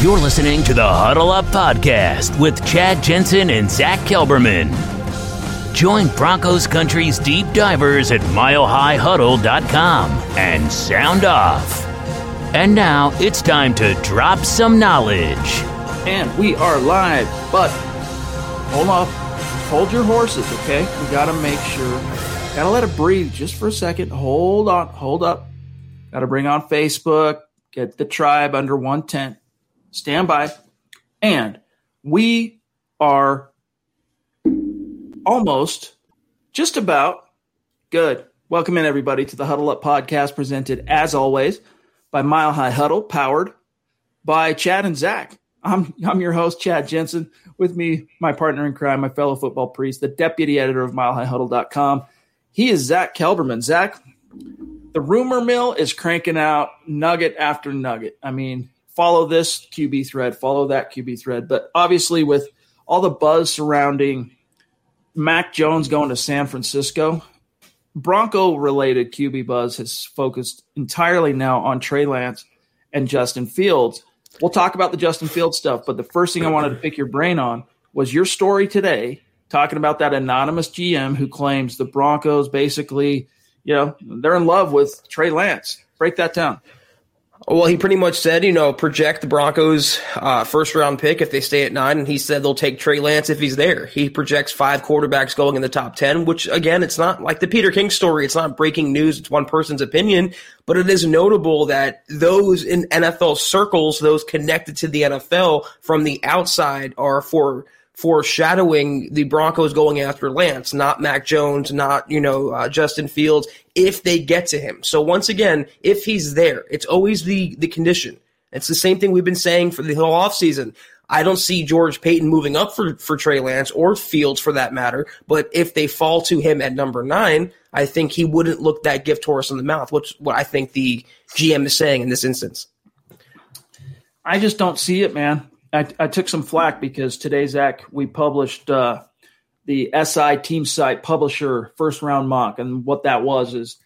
You're listening to the Huddle Up Podcast with Chad Jensen and Zach Kelberman. Join Broncos Country's deep divers at milehighhuddle.com and sound off. And now it's time to drop some knowledge. And we are live, but hold up. Hold your horses, okay? We gotta make sure. Gotta let it breathe just for a second. Hold on. Hold up. Gotta bring on Facebook. Get the tribe under one tent. Stand by. And we are almost just about good. Welcome in, everybody, to the Huddle Up Podcast, presented, as always, by Mile High Huddle, powered by Chad and Zach. I'm your host, Chad Jensen. With me, my partner in crime, my fellow football priest, the deputy editor of MileHighHuddle.com. He is Zach Kelberman. Zach, the rumor mill is cranking out nugget after nugget. I mean, follow this QB thread, follow that QB thread. But obviously with all the buzz surrounding Mac Jones going to San Francisco, Bronco-related QB buzz has focused entirely now on Trey Lance and Justin Fields. We'll talk about the Justin Fields stuff, but the first thing I wanted to pick your brain on was your story today talking about that anonymous GM who claims the Broncos basically, you know, they're in love with Trey Lance. Break that down. Well, he pretty much said, you know, project the Broncos' first-round pick if they stay at 9, and he said they'll take Trey Lance if he's there. He projects 5 quarterbacks going in the top 10, which, again, it's not like the Peter King story. It's not breaking news. It's one person's opinion, but it is notable that those in NFL circles, those connected to the NFL from the outside are foreshadowing the Broncos going after Lance, not Mac Jones, not, you know, Justin Fields, if they get to him. So once again, if he's there, it's always the condition. It's the same thing we've been saying for the whole offseason. I don't see George Paton moving up for Trey Lance or Fields for that matter, but if they fall to him at number 9, I think he wouldn't look that gift horse in the mouth, which is what I think the GM is saying in this instance. I just don't see it, man. I took some flack because today, Zach, we published the SI Team Site Publisher First Round Mock. And what that was is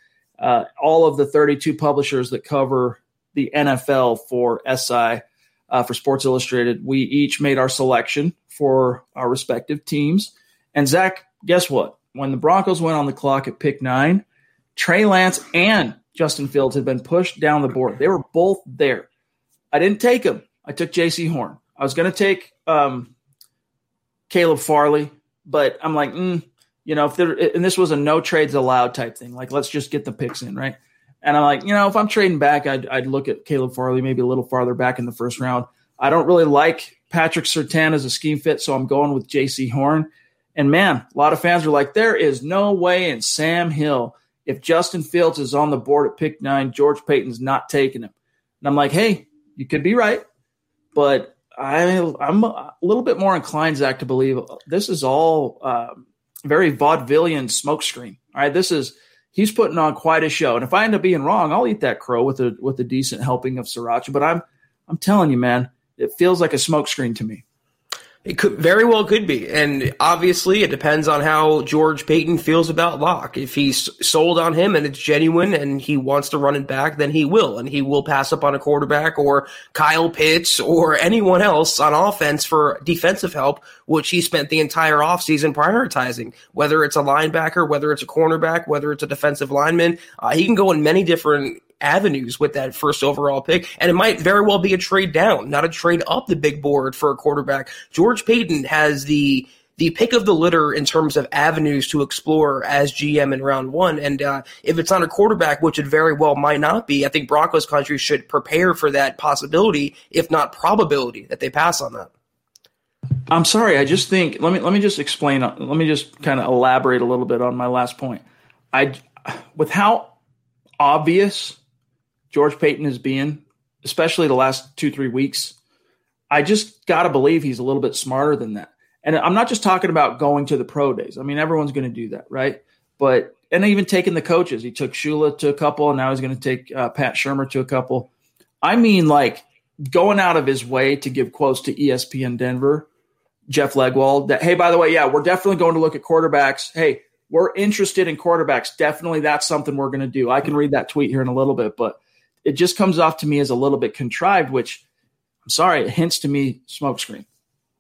all of the 32 publishers that cover the NFL for SI, for Sports Illustrated, we each made our selection for our respective teams. And, Zach, guess what? When the Broncos went on the clock at pick 9, Trey Lance and Justin Fields had been pushed down the board. They were both there. I didn't take them. I took J.C. Horn. I was going to take Caleb Farley, but I'm like, you know, if there, and this was a no trades allowed type thing. Like, let's just get the picks in, right? And I'm like, you know, if I'm trading back, I'd look at Caleb Farley maybe a little farther back in the first round. I don't really like Patrick Surtain as a scheme fit, so I'm going with J.C. Horn. And, man, a lot of fans were like, there is no way in Sam Hill if Justin Fields is on the board at pick 9, George Paton's not taking him. And I'm like, hey, you could be right, but – I'm a little bit more inclined, Zach, to believe this is all very vaudevillian smokescreen. All right, he's putting on quite a show, and if I end up being wrong, I'll eat that crow with a decent helping of sriracha. But I'm telling you, man, it feels like a smokescreen to me. It could very well could be, and obviously it depends on how George Paton feels about Locke. If he's sold on him and it's genuine and he wants to run it back, then he will, and he will pass up on a quarterback or Kyle Pitts or anyone else on offense for defensive help, which he spent the entire offseason prioritizing, whether it's a linebacker, whether it's a cornerback, whether it's a defensive lineman. He can go in many different avenues with that first overall pick, and it might very well be a trade down, not a trade up the big board for a quarterback. George Paton has the pick of the litter in terms of avenues to explore as GM in round one. And if it's not a quarterback, which it very well might not be, I think Broncos country should prepare for that possibility, if not probability, that they pass on that. I'm sorry. I just think, let me just explain. Let me just kind of elaborate a little bit on my last point. With how obvious George Paton is being, especially the last 2-3 weeks, I just got to believe he's a little bit smarter than that. And I'm not just talking about going to the pro days. I mean, everyone's going to do that, right? And even taking the coaches. He took Shula to a couple, and now he's going to take Pat Shurmur to a couple. I mean, like going out of his way to give quotes to ESPN Denver, Jeff Legwold, that, hey, by the way, yeah, we're definitely going to look at quarterbacks. Hey, we're interested in quarterbacks. Definitely that's something we're going to do. I can read that tweet here in a little bit, but it just comes off to me as a little bit contrived, which, I'm sorry, it hints to me smokescreen.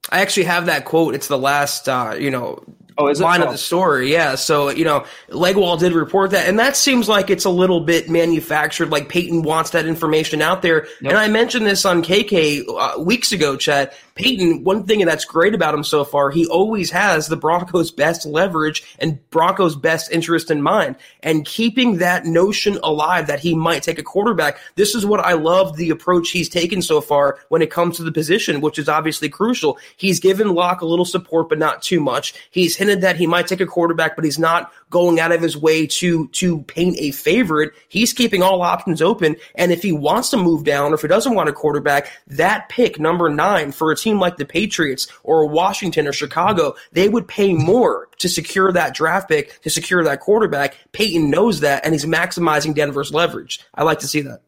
I actually have that quote. It's the last, line of the story. Yeah. So, Legwold did report that. And that seems like it's a little bit manufactured, like Paton wants that information out there. Nope. And I mentioned this on KK weeks ago, Chad. Paton, one thing that's great about him so far, he always has the Broncos' best leverage and Broncos' best interest in mind. And keeping that notion alive that he might take a quarterback, this is what I love the approach he's taken so far when it comes to the position, which is obviously crucial. He's given Locke a little support, but not too much. He's hinted that he might take a quarterback, but he's not going out of his way to paint a favorite. He's keeping all options open, and if he wants to move down or if he doesn't want a quarterback, that pick, number 9, for a team like the Patriots or Washington or Chicago, they would pay more to secure that draft pick, to secure that quarterback. Paton knows that, and he's maximizing Denver's leverage. I like to see that.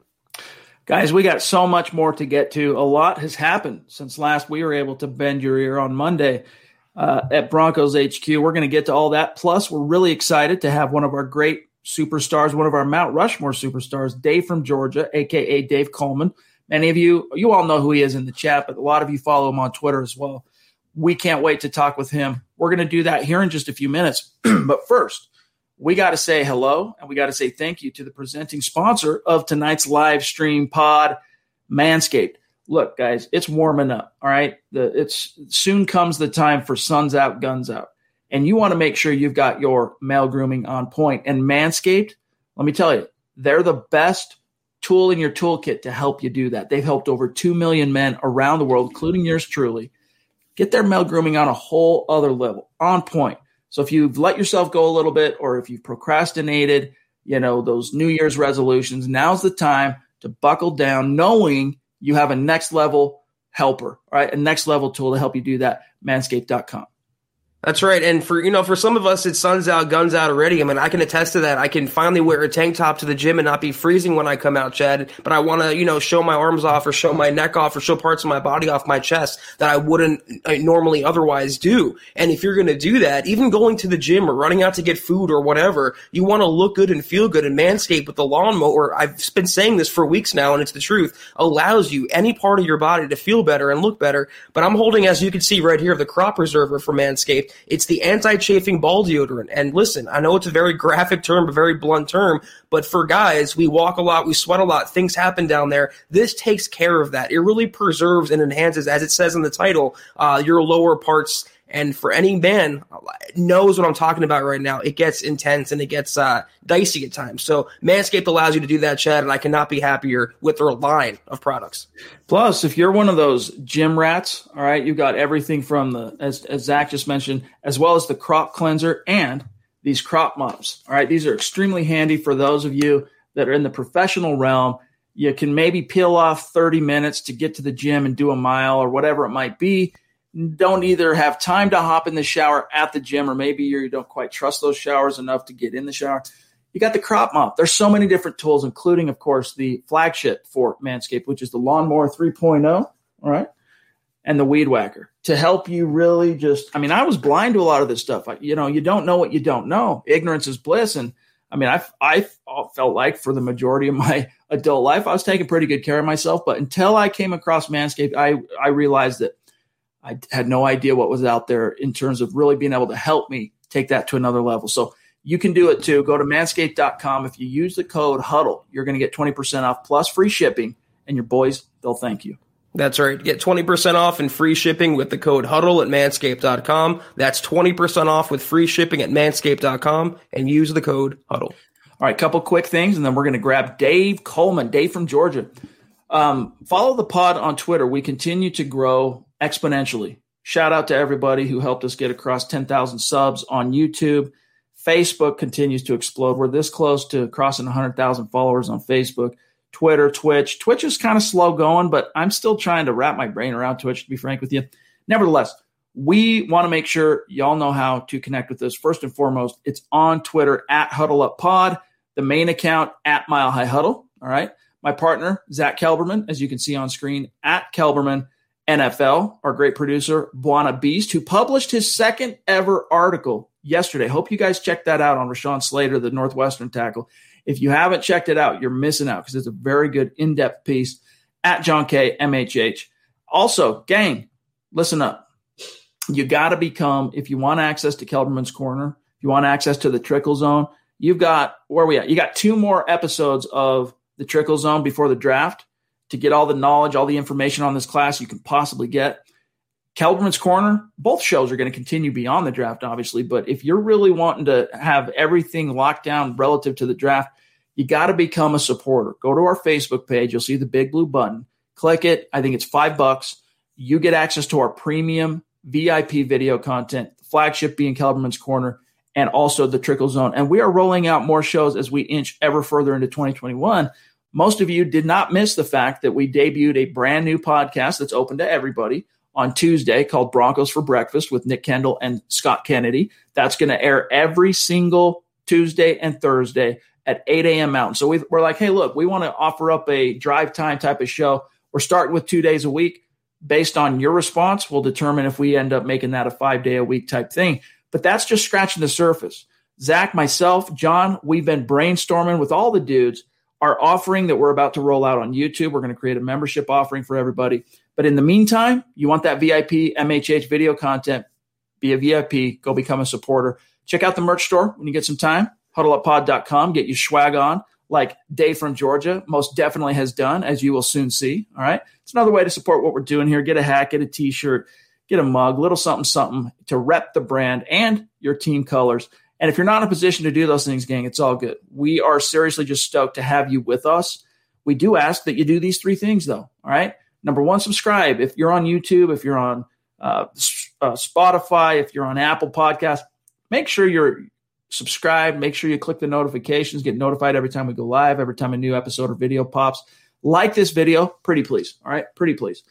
Guys, we got so much more to get to. A lot has happened since last we were able to bend your ear on Monday. At Broncos HQ. We're going to get to all that. Plus, we're really excited to have one of our great superstars, one of our Mount Rushmore superstars, Dave from Georgia, a.k.a. Dave Coleman. Many of you all know who he is in the chat, but a lot of you follow him on Twitter as well. We can't wait to talk with him. We're going to do that here in just a few minutes. But first, we got to say hello, and we got to say thank you to the presenting sponsor of tonight's live stream pod, Manscaped. Look, guys, it's warming up, all right? It's soon comes the time for suns out, guns out. And you want to make sure you've got your male grooming on point. And Manscaped, let me tell you, they're the best tool in your toolkit to help you do that. They've helped over 2 million men around the world, including yours truly, get their male grooming on a whole other level, on point. So if you've let yourself go a little bit or if you've procrastinated, those New Year's resolutions, now's the time to buckle down knowing you have a next-level helper, right? A next-level tool to help you do that, manscaped.com. That's right. And for some of us, it's sun's out, guns out already. I mean, I can attest to that. I can finally wear a tank top to the gym and not be freezing when I come out, Chad. But I want to, show my arms off or show my neck off or show parts of my body off my chest that I wouldn't normally otherwise do. And if you're going to do that, even going to the gym or running out to get food or whatever, you want to look good and feel good. And Manscaped with the lawnmower, I've been saying this for weeks now, and it's the truth, allows you any part of your body to feel better and look better. But I'm holding, as you can see right here, the crop preserver for Manscaped. It's the anti-chafing ball deodorant. And listen, I know it's a very graphic term, a very blunt term, but for guys, we walk a lot, we sweat a lot, things happen down there. This takes care of that. It really preserves and enhances, as it says in the title, your lower parts. And for any man knows what I'm talking about right now, it gets intense and it gets dicey at times. So Manscaped allows you to do that, Chad, and I cannot be happier with their line of products. Plus, if you're one of those gym rats, all right, you've got everything from the, as Zach just mentioned, as well as the crop cleanser and these crop mops. All right, these are extremely handy for those of you that are in the professional realm. You can maybe peel off 30 minutes to get to the gym and do a mile or whatever it might be. Don't either have time to hop in the shower at the gym, or maybe you don't quite trust those showers enough to get in the shower. You got the crop mop. There's so many different tools, including, of course, the flagship for Manscaped, which is the Lawnmower 3.0, all right, and the Weed Whacker to help you really just – I mean, I was blind to a lot of this stuff. You don't know what you don't know. Ignorance is bliss. And, I mean, I felt like for the majority of my adult life, I was taking pretty good care of myself. But until I came across Manscaped, I realized that I had no idea what was out there in terms of really being able to help me take that to another level. So you can do it too. Go to manscaped.com. If you use the code HUDDLE, you're going to get 20% off plus free shipping, and your boys, they'll thank you. That's right. Get 20% off and free shipping with the code HUDDLE at manscaped.com. That's 20% off with free shipping at manscaped.com, and use the code HUDDLE. All right, couple quick things, and then we're going to grab Dave Coleman, Dave from Georgia. Follow the pod on Twitter. We continue to grow exponentially. Shout out to everybody who helped us get across 10,000 subs on YouTube. Facebook continues to explode. We're this close to crossing 100,000 followers on Facebook, Twitter, Twitch. Twitch is kind of slow going, but I'm still trying to wrap my brain around Twitch, to be frank with you. Nevertheless, we want to make sure y'all know how to connect with us. First and foremost, it's on Twitter, at HuddleUpPod. The main account, at Mile High Huddle, all right? My partner, Zach Kelberman, as you can see on screen, at Kelberman NFL, our great producer, Buana Beast, who published his second ever article yesterday. Hope you guys checked that out on Rashawn Slater, the Northwestern tackle. If you haven't checked it out, you're missing out because it's a very good in-depth piece, at John K. MHH. Also, gang, listen up. You got to become, if you want access to Kelberman's Corner, if you want access to the Trickle Zone, you've got, where are we at? You got 2 more episodes of the Trickle Zone before the draft to get all the knowledge, all the information on this class you can possibly get. Kelberman's Corner, both shows are going to continue beyond the draft, obviously, but if you're really wanting to have everything locked down relative to the draft, you got to become a supporter. Go to our Facebook page. You'll see the big blue button. Click it. I think it's $5. You get access to our premium VIP video content, flagship being Kelberman's Corner, and also the Trickle Zone. And we are rolling out more shows as we inch ever further into 2021. Most of you did not miss the fact that we debuted a brand new podcast that's open to everybody on Tuesday called Broncos for Breakfast with Nick Kendall and Scott Kennedy. That's going to air every single Tuesday and Thursday at 8 a.m. Mountain. So we're like, hey, look, we want to offer up a drive time type of show. We're starting with 2 days a week. Based on your response, we'll determine if we end up making that a 5-day-a-week type thing. But that's just scratching the surface. Zach, myself, John, we've been brainstorming with all the dudes. Our offering that we're about to roll out on YouTube, we're going to create a membership offering for everybody. But in the meantime, you want that VIP MHH video content, be a VIP, go become a supporter. Check out the merch store when you get some time, huddleuppod.com, get your swag on, like Dave from Georgia most definitely has done, as you will soon see. All right? It's another way to support what we're doing here. Get a hat, get a T-shirt, get a mug, little something-something to rep the brand and your team colors. And if you're not in a position to do those things, gang, it's all good. We are seriously just stoked to have you with us. We do ask that you do these 3 things, though, all right? Number 1, subscribe. If you're on YouTube, if you're on Spotify, if you're on Apple Podcasts, make sure you're subscribed. Make sure you click the notifications, get notified every time we go live, every time a new episode or video pops. Like this video, pretty please, all right? Pretty please.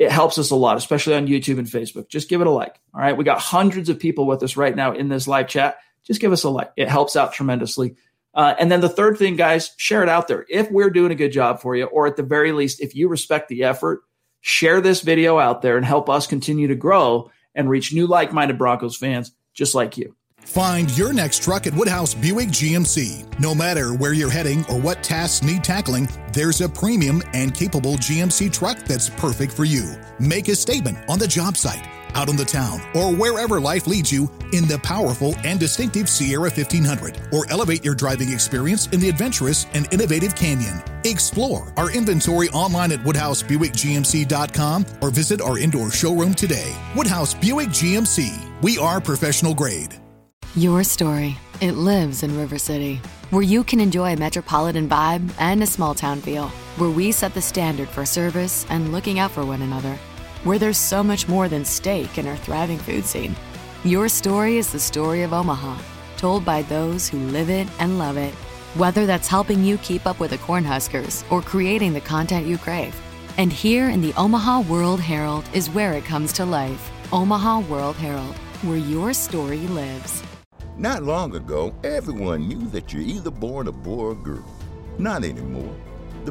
It helps us a lot, especially on YouTube and Facebook. Just give it a like, all right? We got hundreds of people with us right now in this live chat. Just give us a like. It helps out tremendously. And then the third thing, guys, share it out there. If we're doing a good job for you, or at the very least, if you respect the effort, share this video out there and help us continue to grow and reach new like-minded Broncos fans just like you. Find your next truck at Woodhouse Buick GMC. No matter where you're heading or what tasks need tackling, there's a premium and capable GMC truck that's perfect for you. Make a statement on the job site, out in the town, or wherever life leads you in the powerful and distinctive Sierra 1500, or elevate your driving experience in the adventurous and innovative Canyon. Explore our inventory online at WoodhouseBuickGMC.com or visit our indoor showroom today. Woodhouse Buick GMC. We are professional grade. Your story. It lives in River City, where you can enjoy a metropolitan vibe and a small town feel, where we set the standard for service and looking out for one another, where there's so much more than steak in our thriving food scene. Your story is the story of Omaha, told by those who live it and love it. Whether that's helping you keep up with the Cornhuskers or creating the content you crave. And here in the Omaha World Herald is where it comes to life. Omaha World Herald, where your story lives. Not long ago, everyone knew that you're either born a boy or a girl. Not anymore. The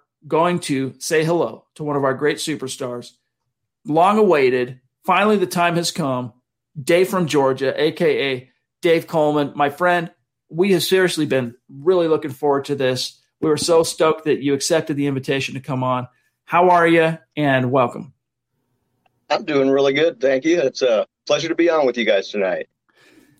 going to say hello to one of our great superstars, long awaited. Finally, the time has come. Dave from Georgia, a.k.a. Dave Coleman, my friend. We have seriously been really looking forward to this. We were so stoked that you accepted the invitation to come on. How are you? And welcome. I'm doing really good. Thank you. It's a pleasure to be on with you guys tonight.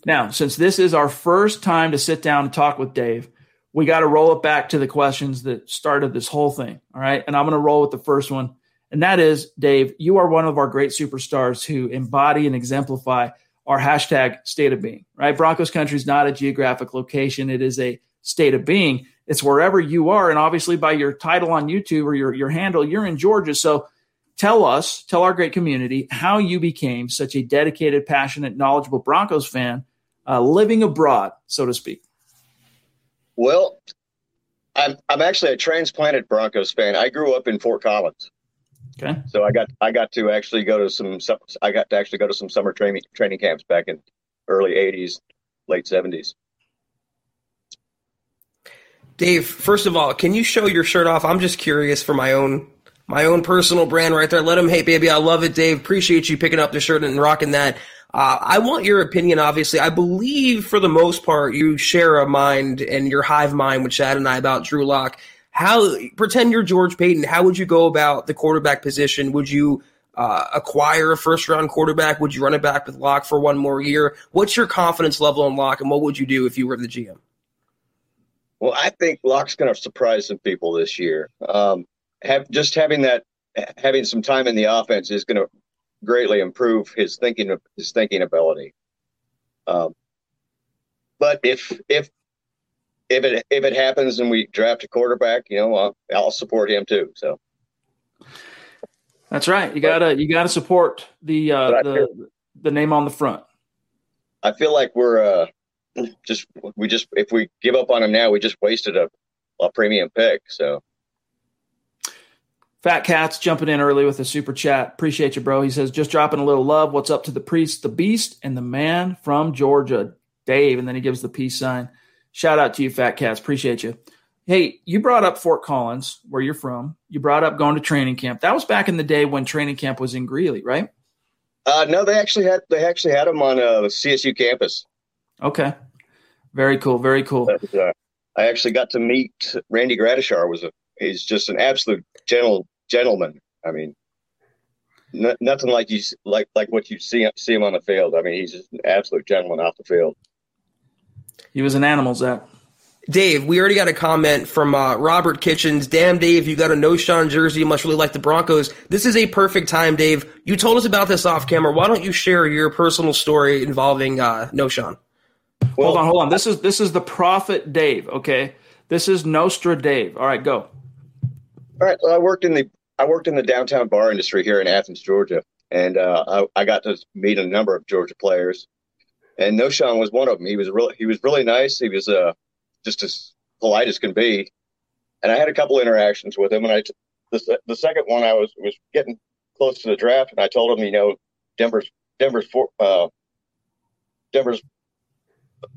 Now, since this is our first time to sit down and talk with Dave, we got to roll it back to the questions that started this whole thing. All right. And I'm going to roll with the first one. And that is, Dave, you are one of our great superstars who embody and exemplify our hashtag state of being, right? Broncos country is not a geographic location. It is a state of being. It's wherever you are. And obviously by your title on YouTube or your handle, you're in Georgia. So tell our great community how you became such a dedicated, passionate, knowledgeable Broncos fan, living abroad, so to speak. Well, I'm actually a transplanted Broncos fan. I grew up in Fort Collins. Okay. So I got to actually go to some summer training camps back in early 80s, late 70s. Dave, first of all, can you show your shirt off? I'm just curious for my own personal brand right there. Let them hate, baby. I love it, Dave. Appreciate you picking up the shirt and rocking that. I want your opinion, obviously. I believe for the most part you share a mind and your hive mind with Chad and I about Drew Lock. How pretend you're George Paton. How would you go about the quarterback position? Would you acquire a first-round quarterback? Would you run it back with Locke for one more year? What's your confidence level on Locke, and what would you do if you were the GM? Well, I think Locke's going to surprise some people this year. Having some time in the offense is going to greatly improve his thinking ability. But if it happens and we draft a quarterback, you know, I'll support him too. So that's right. You gotta support the name on the front. I feel like we're if we give up on him now, we just wasted a premium pick. So Fat Cat's jumping in early with a super chat. Appreciate you, bro. He says, just dropping a little love. What's up to the priest, the beast, and the man from Georgia, Dave. And then he gives the peace sign. Shout out to you, Fat Cats. Appreciate you. Hey, you brought up Fort Collins, where you're from. You brought up going to training camp. That was back in the day when training camp was in Greeley, right? No, they actually had them on CSU campus. Okay, very cool, very cool. But, I actually got to meet Randy Gradishar. He's just an absolute gentleman. I mean, nothing like you like what you see him on the field. I mean, he's just an absolute gentleman off the field. He was an animal, Zach. Dave, we already got a comment from Robert Kitchens. Damn, Dave, you got a Knowshon jersey. You must really like the Broncos. This is a perfect time, Dave. You told us about this off camera. Why don't you share your personal story involving Knowshon? Well, hold on. This is the prophet Dave, okay? This is Nostra Dave. All right, go. All right. Well, I worked in the downtown bar industry here in Athens, Georgia, and I got to meet a number of Georgia players. And Knowshon was one of them. He was really nice. He was just as polite as can be. And I had a couple interactions with him. And the second one, I was getting close to the draft, and I told him, you know, Denver's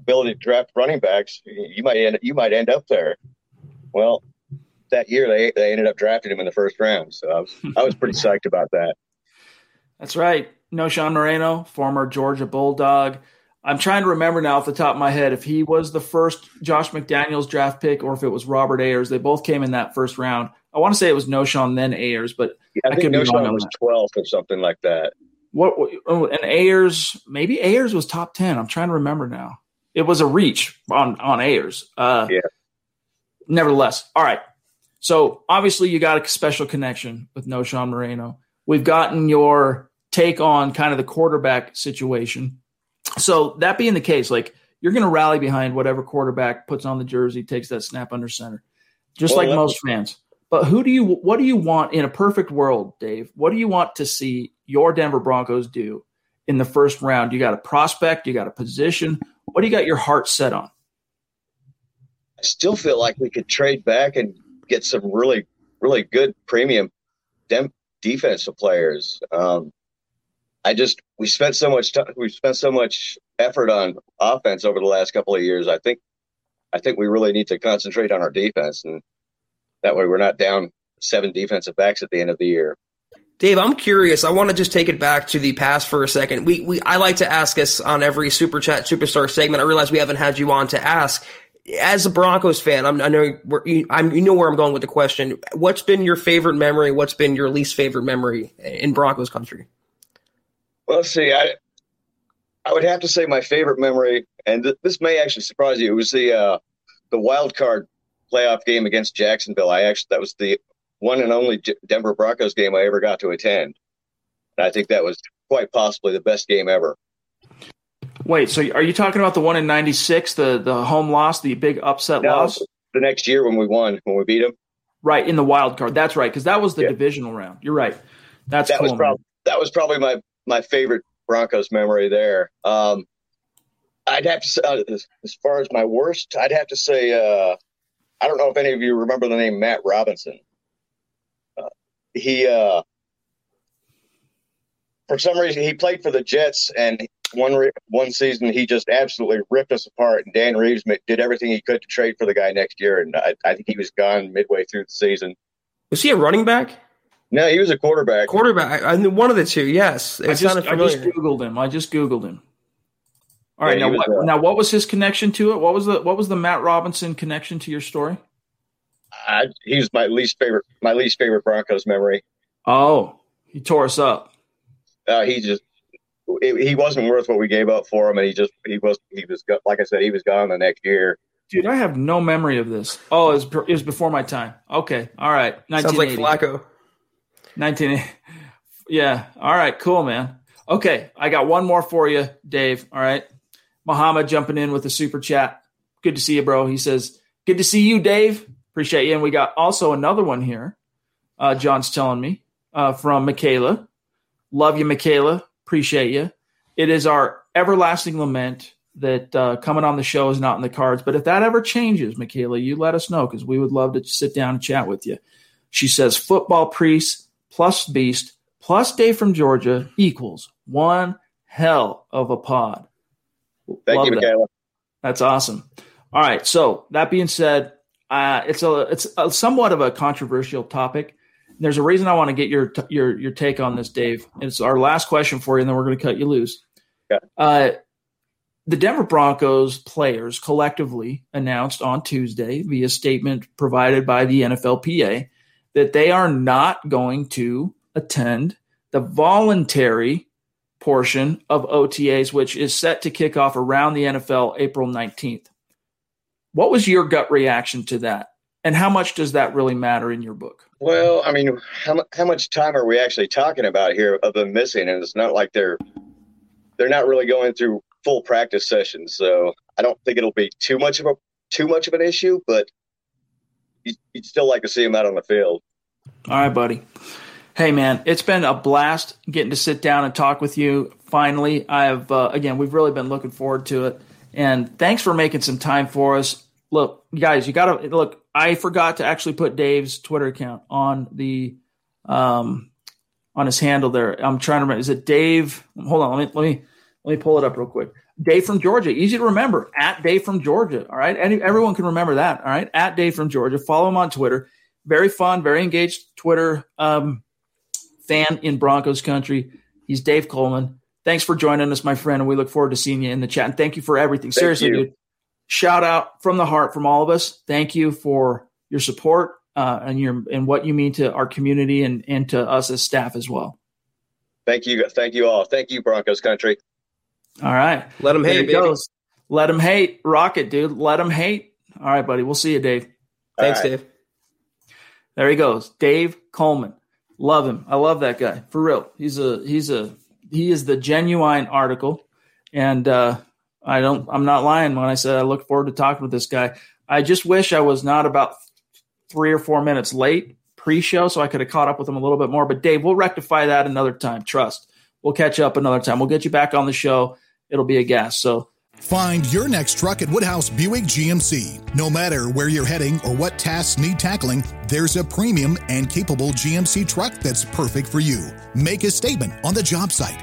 ability to draft running backs, you might end up there. Well, that year they ended up drafting him in the first round, so I was pretty psyched about that. That's right, Knowshon Moreno, former Georgia Bulldog. I'm trying to remember now off the top of my head if he was the first Josh McDaniels draft pick or if it was Robert Ayers. They both came in that first round. I want to say it was Knowshon, then Ayers, but yeah, I think Knowshon was 12th or something like that. And Ayers, maybe Ayers was top 10. I'm trying to remember now. It was a reach on Ayers. Yeah. Nevertheless, all right. So obviously you got a special connection with Knowshon Moreno. We've gotten your take on kind of the quarterback situation. So that being the case, like, you're going to rally behind whatever quarterback puts on the jersey, takes that snap under center, just like most fans. But what do you want in a perfect world, Dave? What do you want to see your Denver Broncos do in the first round? You got a prospect, you got a position. What do you got your heart set on? I still feel like we could trade back and get some really, really good premium defensive players. We spent so much time, we spent so much effort on offense over the last couple of years. I think we really need to concentrate on our defense, and that way we're not down 7 defensive backs at the end of the year. Dave, I'm curious. I want to just take it back to the past for a second. I like to ask us on every Super Chat Superstar segment. I realize we haven't had you on to ask. As a Broncos fan, you know where I'm going with the question. What's been your favorite memory? What's been your least favorite memory in Broncos country? Well, see, I would have to say my favorite memory, and this may actually surprise you, it was the wild card playoff game against Jacksonville. That was the one and only Denver Broncos game I ever got to attend. And I think that was quite possibly the best game ever. Wait, so are you talking about the one in 96, the home loss, the big upset loss? The next year when we beat them. Right, in the wild card. That's right, because that was the divisional round. You're right. That was probably my favorite Broncos memory there. I'd have to say, as far as my worst, I'd have to say, I don't know if any of you remember the name Matt Robinson. He for some reason, he played for the Jets, and one season he just absolutely ripped us apart, and Dan Reeves did everything he could to trade for the guy next year, and I think he was gone midway through the season. Was he a running back? No, he was a quarterback. One of the two, yes. I just Googled him. All right, now what was his connection to it? What was the Matt Robinson connection to your story? He was my least favorite Broncos memory. Oh, he tore us up. He wasn't worth what we gave up for him, and like I said, he was gone the next year. Dude, I have no memory of this. Oh, it was before my time. Okay, all right. Sounds like Flacco. 1980. Yeah. All right. Cool, man. Okay. I got one more for you, Dave. All right. Muhammad jumping in with a super chat. Good to see you, bro. He says, good to see you, Dave. Appreciate you. And we got also another one here. John's telling me from Michaela. Love you, Michaela. Appreciate you. It is our everlasting lament that coming on the show is not in the cards. But if that ever changes, Michaela, you let us know, because we would love to sit down and chat with you. She says, football priest plus Beast, plus Dave from Georgia equals one hell of a pod. Thank you, Michaela. That's awesome. All right. So that being said, it's somewhat of a controversial topic. There's a reason I want to get your take on this, Dave. It's our last question for you, and then we're going to cut you loose. Okay. The Denver Broncos players collectively announced on Tuesday via statement provided by the NFLPA that they are not going to attend the voluntary portion of OTAs, which is set to kick off around the NFL April 19th. What was your gut reaction to that? And how much does that really matter in your book? Well, I mean, how much time are we actually talking about here of them missing? And it's not like they're not really going through full practice sessions. So I don't think it'll be too much of an issue, but you'd still like to see him out on the field. All right, buddy. Hey, man, it's been a blast getting to sit down and talk with you. Finally, we've really been looking forward to it. And thanks for making some time for us. Look, guys, I forgot to actually put Dave's Twitter account on the on his handle there. I'm trying to remember. Is it Dave? Hold on. Let me pull it up real quick. Dave from Georgia. Easy to remember. At Dave from Georgia. All right. Everyone can remember that. All right. At Dave from Georgia. Follow him on Twitter. Very fun, very engaged Twitter fan in Broncos country. He's Dave Coleman. Thanks for joining us, my friend. And we look forward to seeing you in the chat. And thank you for everything. Seriously, dude. Shout out from the heart from all of us. Thank you for your support and what you mean to our community and to us as staff as well. Thank you. Thank you all. Thank you, Broncos country. All right. Let them hate, baby. Let them hate. Rock it, dude. Let them hate. All right, buddy. We'll see you, Dave. Thanks, Dave. There he goes. Dave Coleman. Love him. I love that guy. For real. He's a he is the genuine article. And I'm not lying when I said I look forward to talking with this guy. I just wish I was not about 3 or 4 minutes late pre-show, so I could have caught up with him a little bit more. But Dave, we'll rectify that another time. Trust. We'll catch up another time. We'll get you back on the show. It'll be a gas. So find your next truck at Woodhouse Buick GMC. No matter where you're heading or what tasks need tackling, there's a premium and capable GMC truck that's perfect for you. Make a statement on the job site,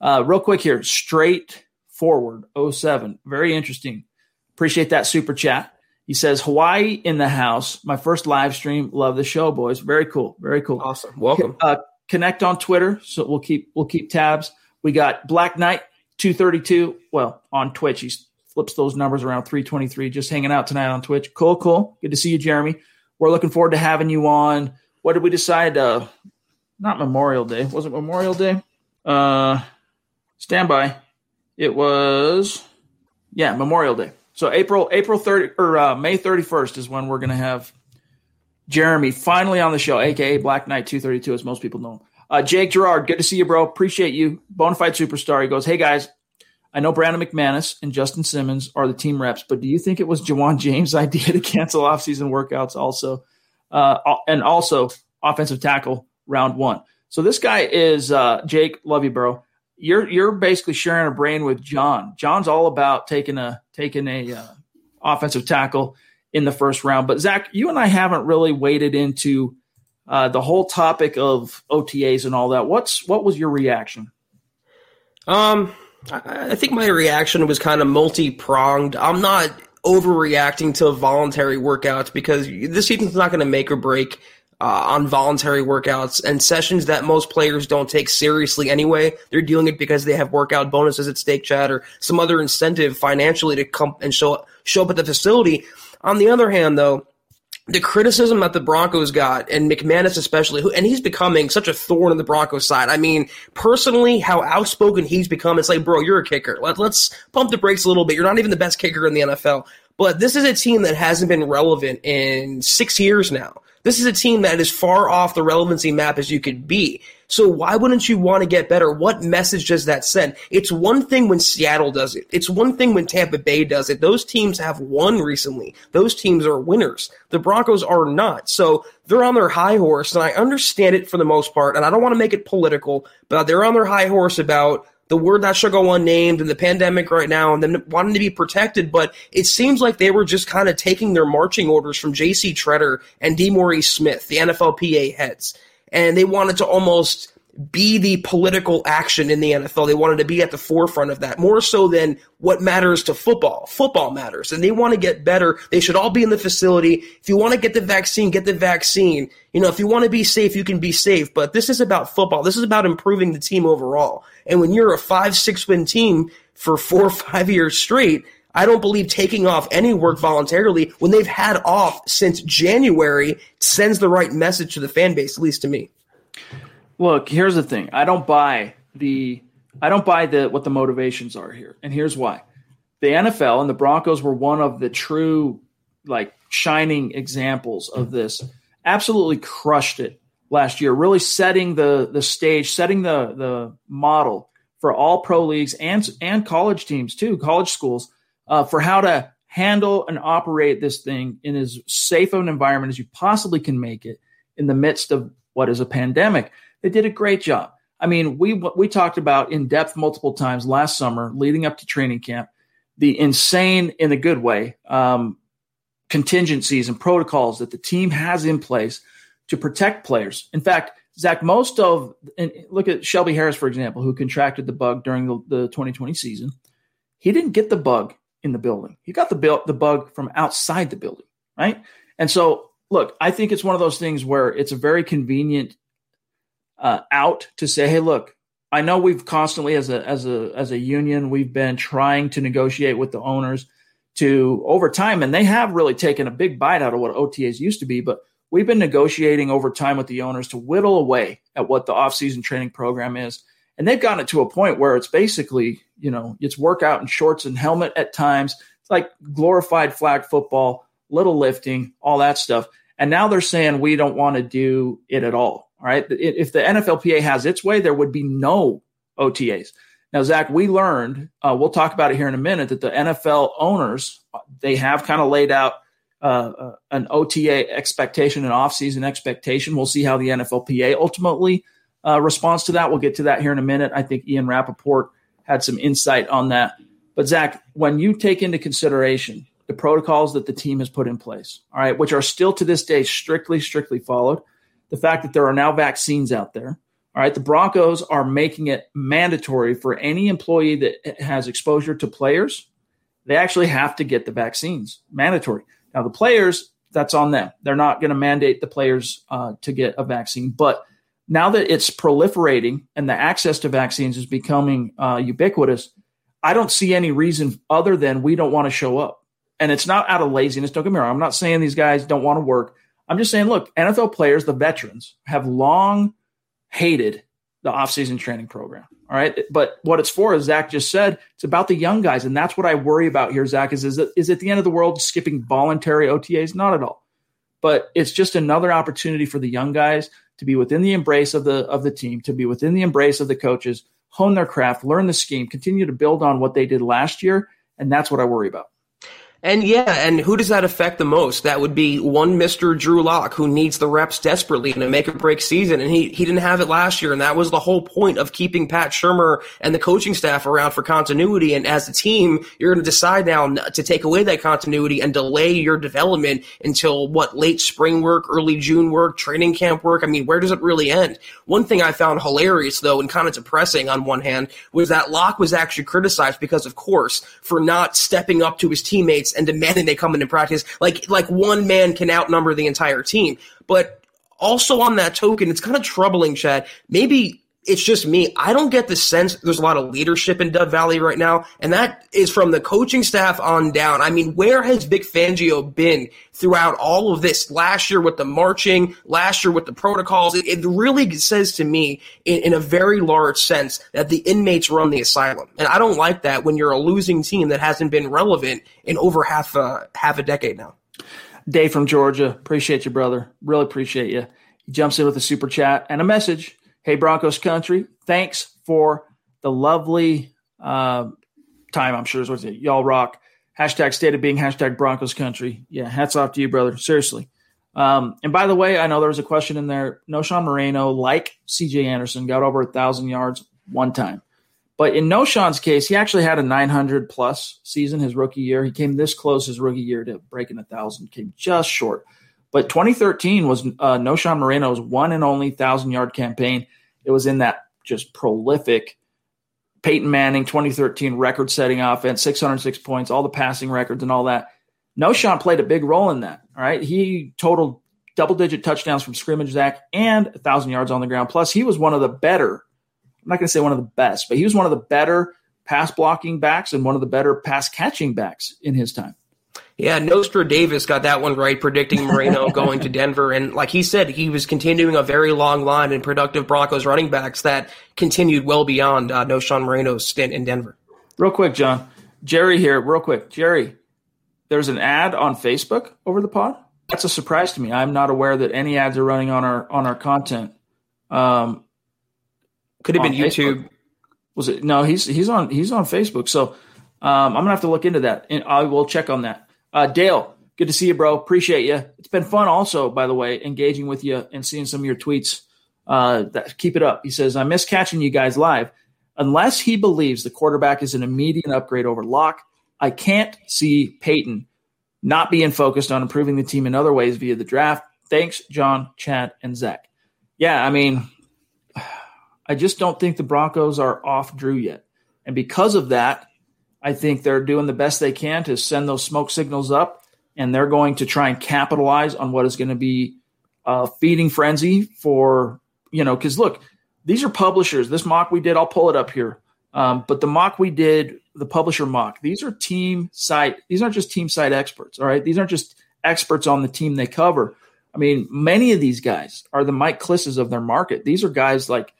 Real quick here, straightforward 07. Very interesting. Appreciate that super chat. He says, Hawaii in the house. My first live stream. Love the show, boys. Very cool. Very cool. Awesome. Welcome. Connect on Twitter. So we'll keep tabs. We got Black Knight 232. Well, on Twitch, he flips those numbers around 323. Just hanging out tonight on Twitch. Cool. Good to see you, Jeremy. We're looking forward to having you on. What did we decide? Not Memorial Day. Was it Memorial Day? Standby. It was, Memorial Day. So April 30 or May 31st is when we're going to have Jeremy finally on the show, aka Black Knight 232, as most people know him. Jake Gerard, good to see you, bro. Appreciate you. Bonafide superstar. He goes, hey guys, I know Brandon McManus and Justin Simmons are the team reps, but do you think it was Jawan James' idea to cancel offseason workouts also? And also offensive tackle round one. So this guy is Jake. Love you, bro. You're basically sharing a brain with John. John's all about taking a offensive tackle in the first round. But Zach, you and I haven't really waded into the whole topic of OTAs and all that. What was your reaction? I think my reaction was kind of multi-pronged. I'm not overreacting to voluntary workouts because this season's not going to make or break. On voluntary workouts and sessions that most players don't take seriously anyway. They're doing it because they have workout bonuses at stake, Chad, or some other incentive financially to come and show up at the facility. On the other hand, though, the criticism that the Broncos got, and McManus especially, and he's becoming such a thorn in the Broncos' side. I mean, personally, how outspoken he's become, it's like, bro, you're a kicker. Let's pump the brakes a little bit. You're not even the best kicker in the NFL. But this is a team that hasn't been relevant in 6 years now. This is a team that is far off the relevancy map as you could be. So why wouldn't you want to get better? What message does that send? It's one thing when Seattle does it. It's one thing when Tampa Bay does it. Those teams have won recently. Those teams are winners. The Broncos are not. So they're on their high horse, and I understand it for the most part, and I don't want to make it political, but they're on their high horse about the word that should go unnamed and the pandemic right now and them wanting to be protected, but it seems like they were just kind of taking their marching orders from J.C. Tretter and DeMaurice Smith, the NFLPA heads, and they wanted to almost be the political action in the NFL. They wanted to be at the forefront of that, more so than what matters to football. Football matters, and they want to get better. They should all be in the facility. If you want to get the vaccine, get the vaccine. You know, if you want to be safe, you can be safe. But this is about football. This is about improving the team overall. And when you're a 5-6-win team for 4 or 5 years straight, I don't believe taking off any work voluntarily when they've had off since January sends the right message to the fan base, at least to me. Look, here's the thing. I don't buy what the motivations are here. And here's why. The NFL and the Broncos were one of the true, like, shining examples of this. Absolutely crushed it last year, really setting the stage, setting the model for all pro leagues and college teams too, college schools, for how to handle and operate this thing in as safe of an environment as you possibly can make it in the midst of what is a pandemic. They did a great job. I mean, we talked about in depth multiple times last summer leading up to training camp, the insane, in a good way, contingencies and protocols that the team has in place to protect players. In fact, Zach, look at Shelby Harris, for example, who contracted the bug during the 2020 season. He didn't get the bug in the building. He got the bug from outside the building, right? And so, look, I think it's one of those things where it's a very convenient out to say, hey, look, I know we've constantly as a union, we've been trying to negotiate with the owners to over time, and they have really taken a big bite out of what OTAs used to be, but we've been negotiating over time with the owners to whittle away at what the offseason training program is. And they've gotten it to a point where it's basically, you know, it's workout in shorts and helmet at times. It's like glorified flag football, little lifting, all that stuff. And now they're saying we don't want to do it at all. All right. If the NFLPA has its way, there would be no OTAs. Now, Zach, we learned, we'll talk about it here in a minute, that the NFL owners, they have kind of laid out an OTA expectation, an offseason expectation. We'll see how the NFLPA ultimately responds to that. We'll get to that here in a minute. I think Ian Rappaport had some insight on that. But, Zach, when you take into consideration the protocols that the team has put in place, all right, which are still to this day strictly followed, the fact that there are now vaccines out there, all right, the Broncos are making it mandatory for any employee that has exposure to players. They actually have to get the vaccines, mandatory. Now, the players, that's on them. They're not going to mandate the players to get a vaccine. But now that it's proliferating and the access to vaccines is becoming ubiquitous, I don't see any reason other than we don't want to show up. And it's not out of laziness. Don't get me wrong. I'm not saying these guys don't want to work. I'm just saying, look, NFL players, the veterans, have long hated the offseason training program. All right. But what it's for, as Zach just said, it's about the young guys. And that's what I worry about here, Zach, is it the end of the world skipping voluntary OTAs? Not at all. But it's just another opportunity for the young guys to be within the embrace of the team, to be within the embrace of the coaches, hone their craft, learn the scheme, continue to build on what they did last year. And that's what I worry about. And yeah, and who does that affect the most? That would be one Mr. Drew Lock, who needs the reps desperately in a make-or-break season, and he didn't have it last year, and that was the whole point of keeping Pat Shurmur and the coaching staff around for continuity, and as a team, you're going to decide now to take away that continuity and delay your development until, what, late spring work, early June work, training camp work? I mean, where does it really end? One thing I found hilarious, though, and kind of depressing on one hand, was that Lock was actually criticized because, of course, for not stepping up to his teammates and demanding they come into practice like one man can outnumber the entire team. But also on that token, it's kind of troubling, Chad. Maybe it's just me. I don't get the sense there's a lot of leadership in Dove Valley right now, and that is from the coaching staff on down. I mean, where has Vic Fangio been throughout all of this? Last year with the marching, last year with the protocols, it really says to me in a very large sense that the inmates run the asylum. And I don't like that when you're a losing team that hasn't been relevant in over half a decade now. Dave from Georgia, appreciate you, brother. Really appreciate you. He jumps in with a super chat and a message. Hey, Broncos country, thanks for the lovely time, I'm sure is what it is. Y'all rock. Hashtag state of being, hashtag Broncos country. Yeah, hats off to you, brother. Seriously. And by the way, I know there was a question in there. Knowshon Moreno, like C.J. Anderson, got over 1,000 yards one time. But in Noshon's case, he actually had a 900-plus season his rookie year. He came this close his rookie year to breaking 1,000, came just short. But 2013 was Knowshon Moreno's one and only 1,000-yard campaign. It was in that just prolific Peyton Manning 2013 record-setting offense, 606 points, all the passing records and all that. Knowshon played a big role in that, all right? He totaled double-digit touchdowns from scrimmage, Zach, and 1,000 yards on the ground. Plus, he was one of the better, I'm not going to say one of the best, but he was one of the better pass-blocking backs and one of the better pass-catching backs in his time. Yeah, Nostra Davis got that one right, predicting Moreno going to Denver. And like he said, he was continuing a very long line and productive Broncos running backs that continued well beyond Knowshon Moreno's stint in Denver. Real quick, John. Jerry here, real quick. Jerry, there's an ad on Facebook over the pod. That's a surprise to me. I'm not aware that any ads are running on our content. Could have been YouTube. Facebook. Was it? No, he's on Facebook. So I'm gonna have to look into that, and I will check on that. Dale, good to see you, bro. Appreciate you. It's been fun also, by the way, engaging with you and seeing some of your tweets. Keep it up. He says, I miss catching you guys live. Unless he believes the quarterback is an immediate upgrade over Locke, I can't see Peyton not being focused on improving the team in other ways via the draft. Thanks, John, Chad, and Zach. Yeah, I mean, I just don't think the Broncos are off Drew yet. And because of that, I think they're doing the best they can to send those smoke signals up, and they're going to try and capitalize on what is going to be a feeding frenzy for, you know, because look, these are publishers. This mock we did, I'll pull it up here. But the mock we did, the publisher mock, these are team site. These aren't just team site experts. All right. These aren't just experts on the team they cover. I mean, many of these guys are the Mike Clisses of their market. These are guys like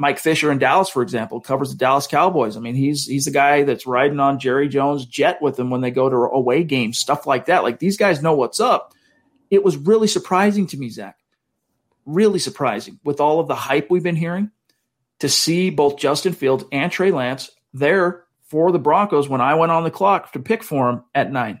Mike Fisher in Dallas, for example, covers the Dallas Cowboys. I mean, he's the guy that's riding on Jerry Jones' jet with them when they go to away games, stuff like that. Like, these guys know what's up. It was really surprising to me, Zach, really surprising with all of the hype we've been hearing to see both Justin Fields and Trey Lance there for the Broncos when I went on the clock to pick for them at 9.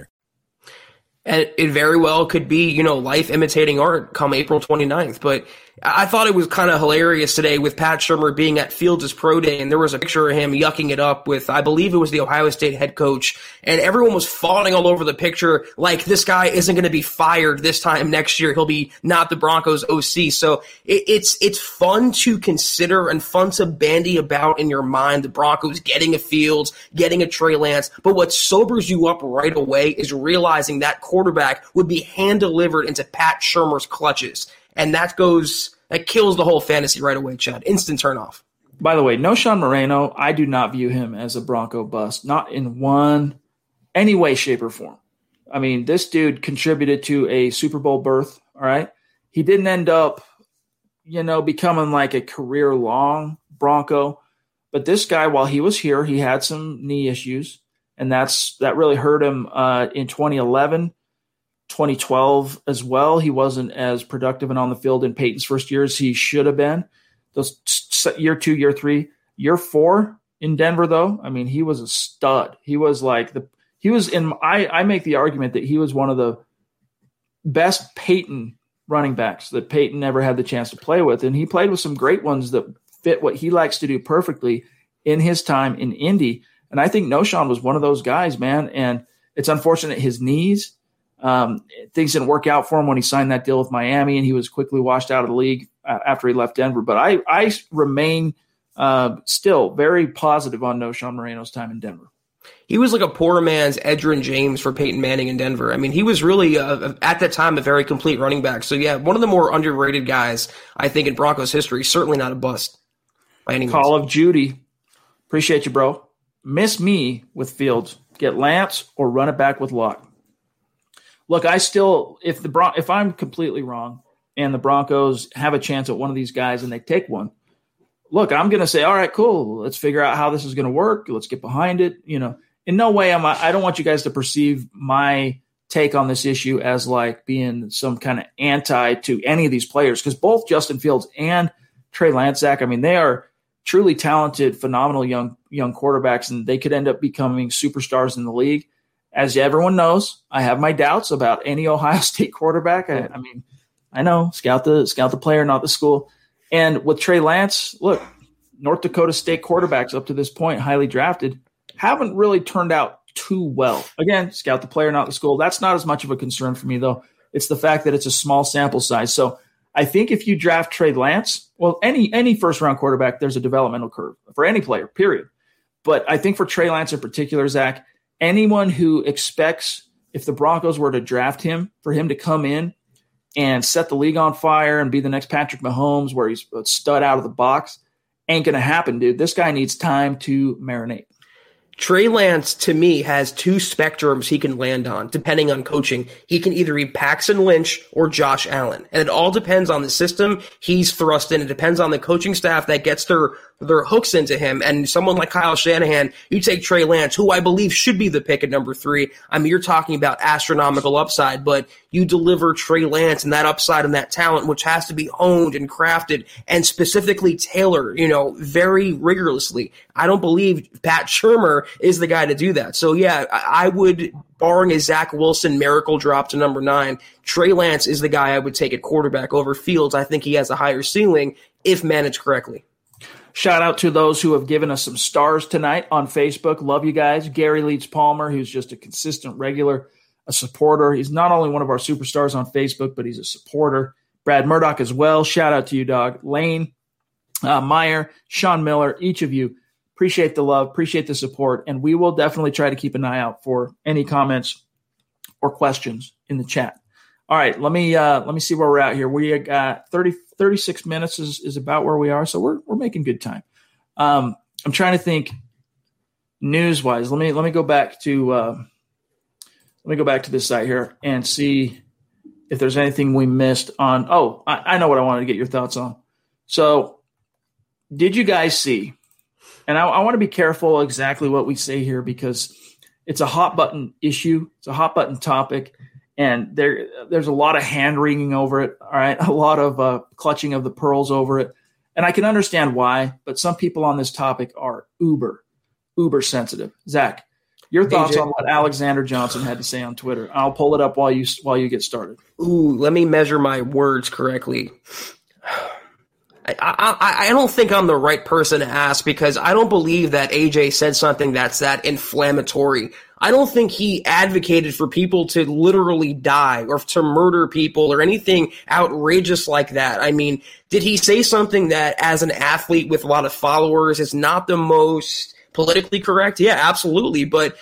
And it very well could be, you know, life imitating art come April 29th. But I thought it was kind of hilarious today with Pat Shurmur being at Fields' pro day, and there was a picture of him yucking it up with, I believe it was the Ohio State head coach, and everyone was fawning all over the picture like this guy isn't going to be fired this time next year. He'll be not the Broncos OC. So it's fun to consider and fun to bandy about in your mind the Broncos getting a Fields, getting a Trey Lance. But what sobers you up right away is realizing that quarterback would be hand-delivered into Pat Shurmur's clutches. And that kills the whole fantasy right away, Chad. Instant turnoff. By the way, Knowshon Moreno, I do not view him as a Bronco bust, not in any way, shape, or form. I mean, this dude contributed to a Super Bowl berth, all right? He didn't end up you know, becoming like a career-long Bronco. But this guy, while he was here, he had some knee issues, and that really hurt him in 2011, 2012 as well. He wasn't as productive and on the field in Peyton's first year as he should have been. Those year two, year three, year four in Denver, though, I mean, he was a stud. He was like I make the argument that he was one of the best Peyton running backs that Peyton never had the chance to play with. And he played with some great ones that fit what he likes to do perfectly in his time in Indy. And I think Knowshon was one of those guys, man. And it's unfortunate his knees, things didn't work out for him when he signed that deal with Miami, and he was quickly washed out of the league after he left Denver. But I remain still very positive on Knowshon Moreno's time in Denver. He was like a poor man's Edgerrin James for Peyton Manning in Denver. I mean, he was really, at that time, a very complete running back. So, yeah, one of the more underrated guys, I think, in Broncos history. Certainly not a bust by any means. Call of Duty. Appreciate you, bro. Miss me with Fields. Get Lance or run it back with Luck. Look, I still – if I'm completely wrong and the Broncos have a chance at one of these guys and they take one, look, I'm going to say, all right, cool, let's figure out how this is going to work. Let's get behind it. You know, in no way I don't want you guys to perceive my take on this issue as like being some kind of anti to any of these players, because both Justin Fields and Trey Lance, Zach, I mean, they are truly talented, phenomenal young quarterbacks, and they could end up becoming superstars in the league. As everyone knows, I have my doubts about any Ohio State quarterback. I mean, I know, scout the player, not the school. And with Trey Lance, look, North Dakota State quarterbacks up to this point, highly drafted, haven't really turned out too well. Again, scout the player, not the school. That's not as much of a concern for me, though. It's the fact that it's a small sample size. So I think if you draft Trey Lance, well, any first-round quarterback, there's a developmental curve for any player, period. But I think for Trey Lance in particular, Zach, anyone who expects, if the Broncos were to draft him, for him to come in and set the league on fire and be the next Patrick Mahomes where he's a stud out of the box, ain't going to happen, dude. This guy needs time to marinate. Trey Lance, to me, has two spectrums he can land on, depending on coaching. He can either be Paxton Lynch or Josh Allen, and it all depends on the system he's thrust in. It depends on the coaching staff that gets their hooks into him, and someone like Kyle Shanahan, you take Trey Lance, who I believe should be the pick at number 3. I mean, you're talking about astronomical upside, but you deliver Trey Lance and that upside and that talent, which has to be honed and crafted and specifically tailored, you know, very rigorously. I don't believe Pat Shurmur is the guy to do that. So, yeah, I would, barring a Zach Wilson miracle drop to number 9, Trey Lance is the guy I would take at quarterback over Fields. I think he has a higher ceiling if managed correctly. Shout out to those who have given us some stars tonight on Facebook. Love you guys. Gary Leeds Palmer, who's just a consistent regular, a supporter. He's not only one of our superstars on Facebook, but he's a supporter. Brad Murdoch as well. Shout out to you, dog. Lane, Meyer, Sean Miller, each of you. Appreciate the love, appreciate the support, and we will definitely try to keep an eye out for any comments or questions in the chat. All right, let me see where we're at here. We got 36 minutes is about where we are, so we're making good time. I'm trying to think news-wise. Let me go back to this site here and see if there's anything we missed on. Oh, I know what I wanted to get your thoughts on. So, did you guys see? And I want to be careful exactly what we say here because it's a hot-button issue. It's a hot-button topic, and there's a lot of hand-wringing over it, all right, a lot of clutching of the pearls over it. And I can understand why, but some people on this topic are uber sensitive. Zach, your thoughts on what Alexander Johnson had to say on Twitter. I'll pull it up while you get started. Ooh, let me measure my words correctly. I don't think I'm the right person to ask because I don't believe that AJ said something that's that inflammatory. I don't think he advocated for people to literally die or to murder people or anything outrageous like that. I mean, did he say something that as an athlete with a lot of followers is not the most politically correct? Yeah, absolutely. But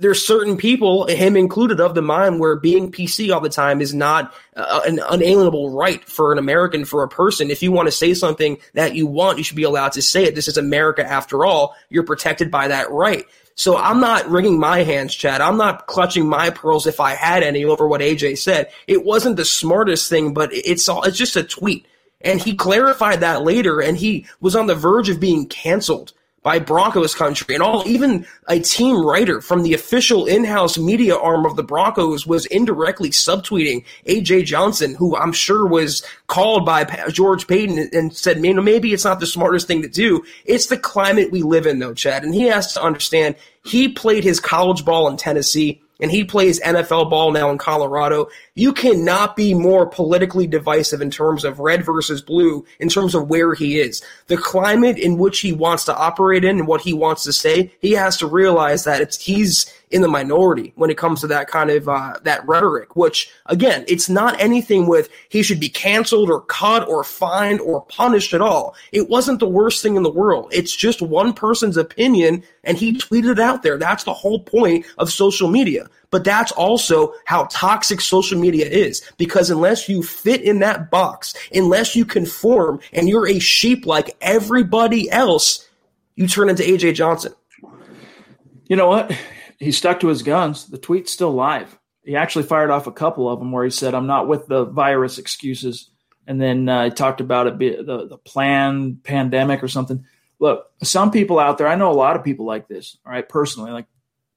there's certain people, him included, of the mind where being PC all the time is not an unalienable right for an American, for a person. If you want to say something that you want, you should be allowed to say it. This is America after all. You're protected by that right. So I'm not wringing my hands, Chad. I'm not clutching my pearls if I had any over what AJ said. It wasn't the smartest thing, but it's just a tweet. And he clarified that later, and he was on the verge of being canceled by Broncos country and all. Even a team writer from the official in-house media arm of the Broncos was indirectly subtweeting A.J. Johnson, who I'm sure was called by George Paton and said, maybe it's not the smartest thing to do. It's the climate we live in, though, Chad. And he has to understand he played his college ball in Tennessee, and he plays NFL ball now in Colorado. You cannot be more politically divisive in terms of red versus blue, in terms of where he is. The climate in which he wants to operate in and what he wants to say, he has to realize that he's in the minority when it comes to that kind of that rhetoric, which, again, it's not anything with he should be canceled or cut or fined or punished at all. It wasn't the worst thing in the world. It's just one person's opinion, and he tweeted it out there. That's the whole point of social media. But that's also how toxic social media is, because unless you fit in that box, unless you conform and you're a sheep like everybody else, you turn into A.J. Johnson. You know what? He stuck to his guns. The tweet's still live. He actually fired off a couple of them where he said, I'm not with the virus excuses. And then he talked about it, the planned pandemic or something. Look, some people out there, I know a lot of people like this, all right, personally, like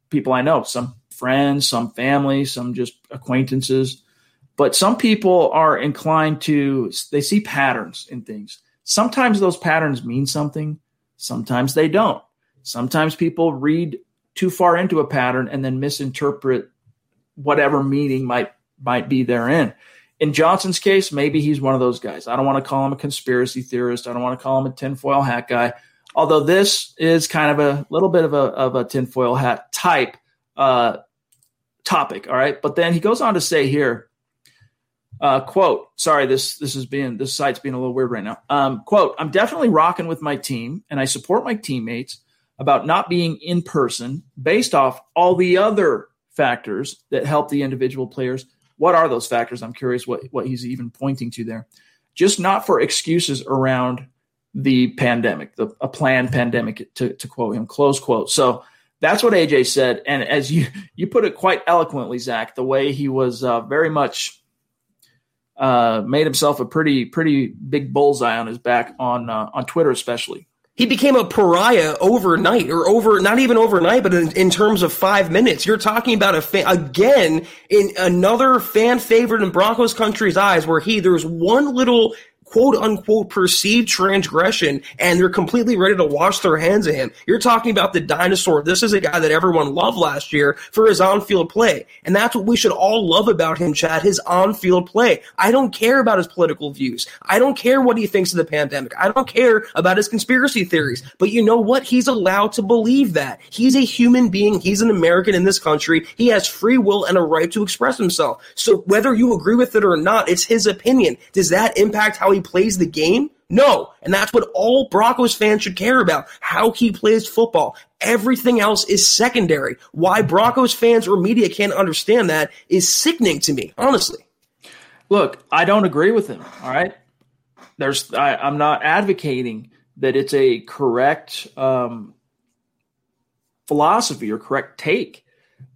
people I know, some friends, some family, some just acquaintances. But some people are inclined to, they see patterns in things. Sometimes those patterns mean something. Sometimes they don't. Sometimes people read too far into a pattern and then misinterpret whatever meaning might be therein. In Johnson's case, maybe he's one of those guys. I don't want to call him a conspiracy theorist. I don't want to call him a tinfoil hat guy, although this is kind of a little bit of a tinfoil hat type topic. All right. But then he goes on to say here, quote, sorry, this site's being a little weird right now. Quote, I'm definitely rocking with my team and I support my teammates about not being in person based off all the other factors that help the individual players. What are those factors? I'm curious what he's even pointing to there. Just not for excuses around the pandemic, a planned pandemic, to quote him, close quote. So that's what AJ said. And as you put it quite eloquently, Zach, the way he was very much made himself a pretty big bullseye on his back on Twitter especially. He became a pariah overnight, but in terms of 5 minutes. You're talking about again, in another fan favorite in Broncos country's eyes, where there's one little quote unquote perceived transgression and they're completely ready to wash their hands of him. You're talking about the dinosaur. This is a guy that everyone loved last year for his on-field play. And that's what we should all love about him, Chad, his on-field play. I don't care about his political views. I don't care what he thinks of the pandemic. I don't care about his conspiracy theories. But you know what? He's allowed to believe that. He's a human being. He's an American in this country. He has free will and a right to express himself. So whether you agree with it or not, it's his opinion. Does that impact how he plays the game? No. And that's what all Broncos fans should care about, how he plays football. Everything else is secondary. Why Broncos fans or media can't understand that is sickening to me, honestly. Look, I don't agree with him, all right? I'm not advocating that it's a correct philosophy or correct take,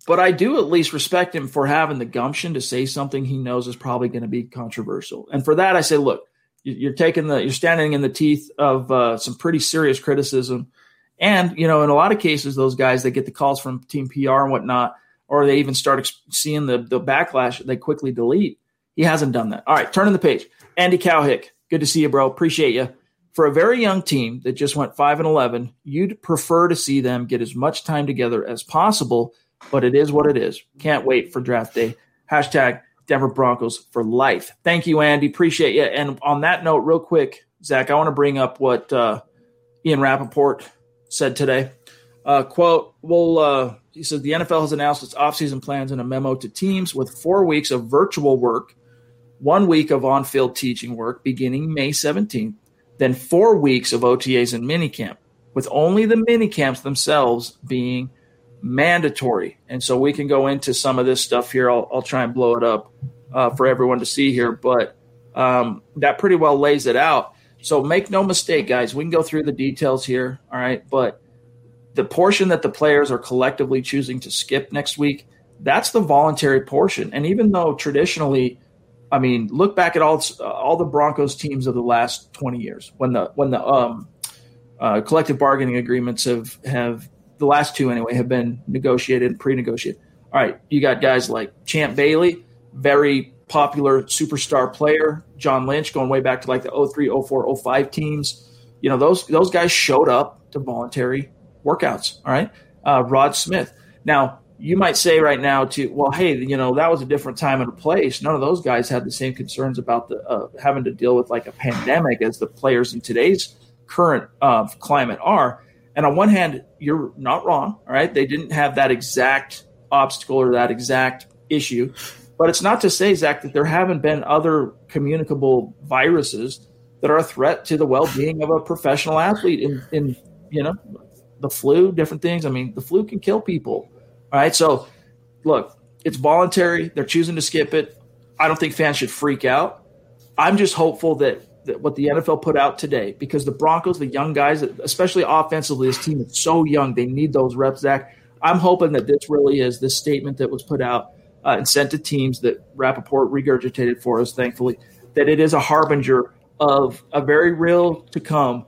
but I do at least respect him for having the gumption to say something he knows is probably going to be controversial. And for that, I say, look, you're standing in the teeth of some pretty serious criticism. And, you know, in a lot of cases, those guys, they get the calls from team PR and whatnot, or they even start seeing the backlash. They quickly delete. He hasn't done that. All right, turning the page. Andy Cowhick, good to see you, bro. Appreciate you. For a very young team that just went 5-11, you'd prefer to see them get as much time together as possible, but it is what it is. Can't wait for draft day. # Denver Broncos for life. Thank you, Andy. Appreciate you. And on that note, real quick, Zach, I want to bring up what Ian Rappaport said today. Quote, he said, the NFL has announced its offseason plans in a memo to teams with 4 weeks of virtual work, 1 week of on-field teaching work beginning May 17th, then 4 weeks of OTAs and minicamp, with only the minicamps themselves being mandatory. And so we can go into some of this stuff here. I'll try and blow it up for everyone to see here, but that pretty well lays it out. So make no mistake, guys, we can go through the details here. All right. But the portion that the players are collectively choosing to skip next week, that's the voluntary portion. And even though traditionally I mean, look back at all the Broncos teams of the last 20 years when the collective bargaining agreements have the last two anyway have been negotiated, pre-negotiated. All right, you got guys like Champ Bailey, very popular superstar player, John Lynch, going way back to like the 03, 04, 05 teams. You know, those guys showed up to voluntary workouts, all right? Rod Smith. Now, you might say right now, that was a different time and a place. None of those guys had the same concerns about having to deal with like a pandemic as the players in today's current climate are. And on one hand, you're not wrong, all right? They didn't have that exact obstacle or that exact issue. But it's not to say, Zach, that there haven't been other communicable viruses that are a threat to the well-being of a professional athlete in the flu, different things. I mean, the flu can kill people. All right, so look, it's voluntary. They're choosing to skip it. I don't think fans should freak out. I'm just hopeful that what the NFL put out today, because the Broncos, the young guys, especially offensively, this team is so young. They need those reps, Zach. I'm hoping that this really is this statement that was put out and sent to teams that Rappaport regurgitated for us, thankfully, that it is a harbinger of a very real to come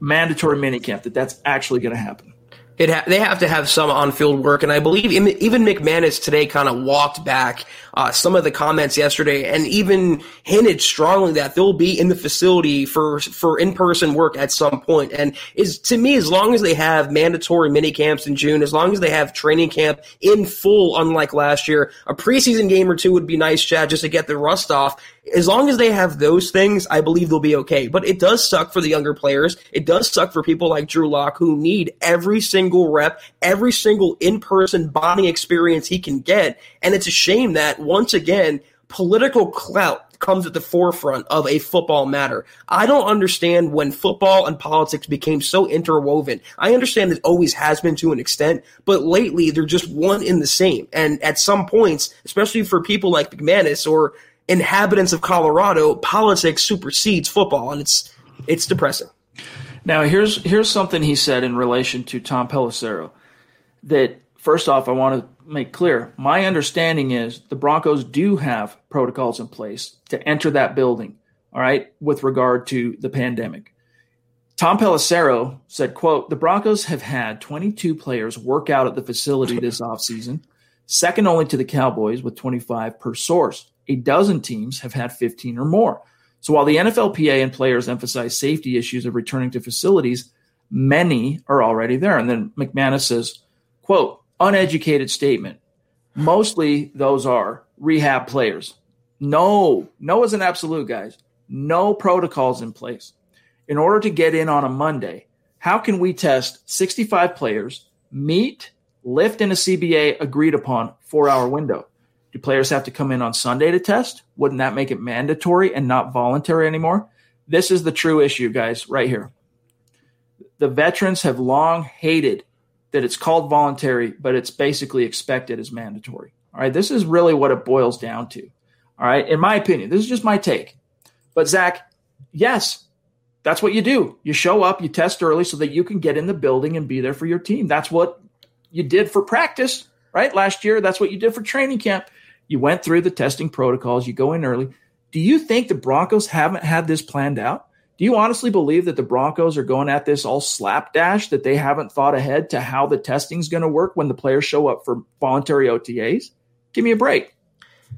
mandatory minicamp, that's actually going to happen. They have to have some on-field work, and I believe even McManus today kind of walked back some of the comments yesterday and even hinted strongly that they'll be in the facility for in-person work at some point. And as long as they have mandatory mini-camps in June, as long as they have training camp in full, unlike last year, a preseason game or two would be nice, Chad, just to get the rust off. As long as they have those things, I believe they'll be okay. But it does suck for the younger players. It does suck for people like Drew Lock, who need every single rep, every single in-person bonding experience he can get. And it's a shame that, once again, political clout comes at the forefront of a football matter. I don't understand when football and politics became so interwoven. I understand it always has been to an extent, but lately they're just one in the same. And at some points, especially for people like McManus or inhabitants of Colorado, politics supersedes football, and it's depressing. Now, here's something he said in relation to Tom Pelissero that, first off, I want to make clear. My understanding is the Broncos do have protocols in place to enter that building, all right, with regard to the pandemic. Tom Pelissero said, quote, "The Broncos have had 22 players work out at the facility this offseason, second only to the Cowboys with 25 per source. A dozen teams have had 15 or more. So while the NFLPA and players emphasize safety issues of returning to facilities, many are already there." And then McManus says, quote, "Uneducated statement. Mostly those are rehab players." No is an absolute, guys. No protocols in place. In order to get in on a Monday, how can we test 65 players, meet, lift in a CBA agreed upon 4-hour window? Do players have to come in on Sunday to test? Wouldn't that make it mandatory and not voluntary anymore? This is the true issue, guys, right here. The veterans have long hated that it's called voluntary, but it's basically expected as mandatory. All right, this is really what it boils down to. All right, in my opinion, this is just my take. But, Zach, yes, that's what you do. You show up, you test early so that you can get in the building and be there for your team. That's what you did for practice, right? Last year, that's what you did for training camp. You went through the testing protocols. You go in early. Do you think the Broncos haven't had this planned out? Do you honestly believe that the Broncos are going at this all slapdash, that they haven't thought ahead to how the testing's going to work when the players show up for voluntary OTAs? Give me a break.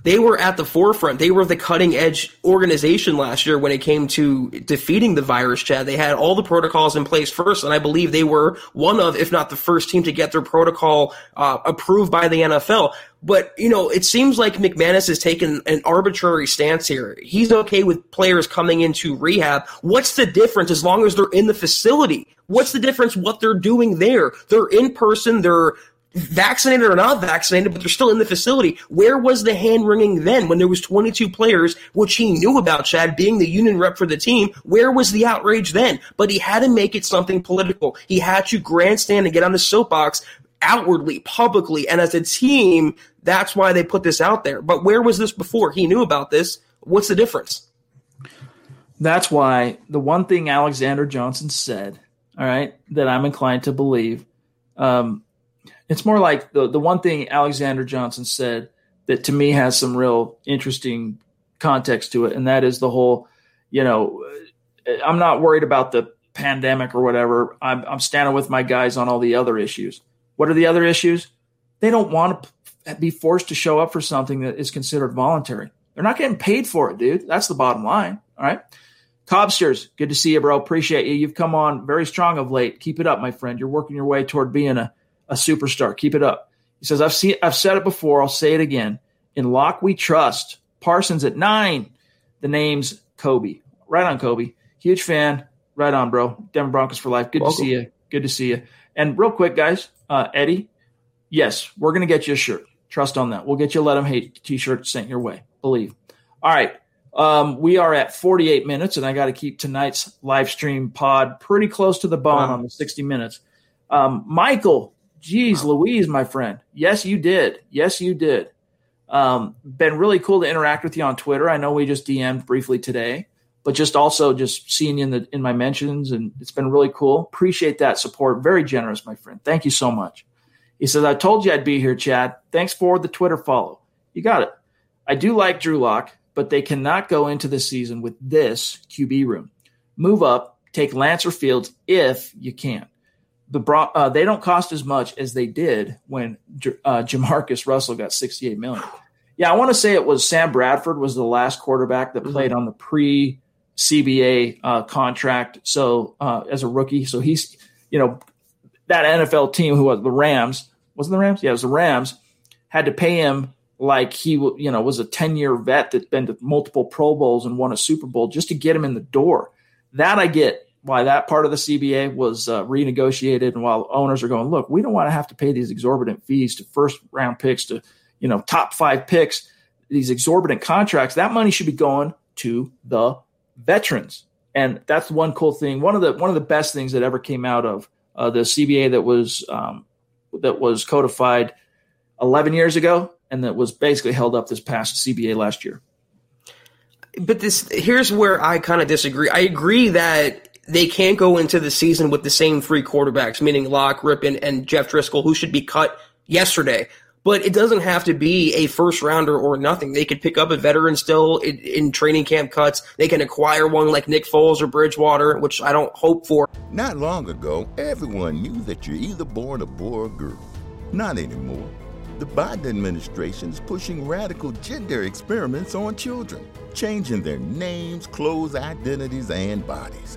They were at the forefront. They were the cutting-edge organization last year when it came to defeating the virus, Chad. They had all the protocols in place first, and I believe they were one of, if not the first team, to get their protocol approved by the NFL. But, it seems like McManus has taken an arbitrary stance here. He's okay with players coming into rehab. What's the difference as long as they're in the facility? What's the difference what they're doing there? They're in person. They're vaccinated or not vaccinated, but they're still in the facility. Where was the hand-wringing then when there was 22 players, which he knew about, Chad, being the union rep for the team? Where was the outrage then? But he had to make it something political. He had to grandstand and get on the soapbox outwardly, publicly, and as a team, that's why they put this out there. But where was this before? He knew about this. What's the difference? That's why the one thing Alexander Johnson said, all right, that I'm inclined to believe, it's more like the one thing Alexander Johnson said that to me has some real interesting context to it, and that is the whole, you know, I'm not worried about the pandemic or whatever. I'm standing with my guys on all the other issues. What are the other issues? They don't want to be forced to show up for something that is considered voluntary. They're not getting paid for it, dude. That's the bottom line. All right. Cobsters, good to see you, bro. Appreciate you. You've come on very strong of late. Keep it up, my friend. You're working your way toward being a superstar. Keep it up. He says, I've said it before. I'll say it again. In Locke, we trust. Parsons at 9. The name's Kobe. Right on, Kobe. Huge fan. Right on, bro. Denver Broncos for life. Good Welcome. To see you. Good to see you. And real quick, guys, Eddie, yes, we're going to get you a shirt. Trust on that. We'll get you a Let Them Hate t-shirt sent your way. Believe. All right. We are at 48 minutes, and I got to keep tonight's live stream pod pretty close to the bone on the 60 minutes. Michael, geez, Louise, my friend. Yes, you did. Yes, you did. Been really cool to interact with you on Twitter. I know we just DM'd briefly today, but just also just seeing you in my mentions, and it's been really cool. Appreciate that support. Very generous, my friend. Thank you so much. He says, I told you I'd be here, Chad. Thanks for the Twitter follow. You got it. I do like Drew Lock, but they cannot go into the season with this QB room. Move up, take Lance or Fields if you can. They don't cost as much as they did when Jamarcus Russell got $68 million. Yeah, I want to say it was Sam Bradford was the last quarterback that played on the pre-CBA contract. So as a rookie, so he's, you know, that NFL team who was the Rams, wasn't the Rams? Yeah, it was the Rams, had to pay him like he, you know, was a 10-year vet that's been to multiple Pro Bowls and won a Super Bowl just to get him in the door. That I get why that part of the CBA was renegotiated, and while owners are going, look, we don't want to have to pay these exorbitant fees to first-round picks to, you know, top-5 picks, these exorbitant contracts. That money should be going to the veterans, and that's one cool thing. One of the best things that ever came out of the CBA that was codified 11 years ago. And that was basically held up this past CBA last year. But here's where I kind of disagree. I agree that they can't go into the season with the same 3 quarterbacks, meaning Locke, Rippon, and Jeff Driscoll, who should be cut yesterday. But it doesn't have to be a first-rounder or nothing. They could pick up a veteran still in training camp cuts. They can acquire one like Nick Foles or Bridgewater, which I don't hope for. Not long ago, everyone knew that you're either born a boy or a girl. Not anymore. The Biden administration is pushing radical gender experiments on children, changing their names, clothes, identities, and bodies.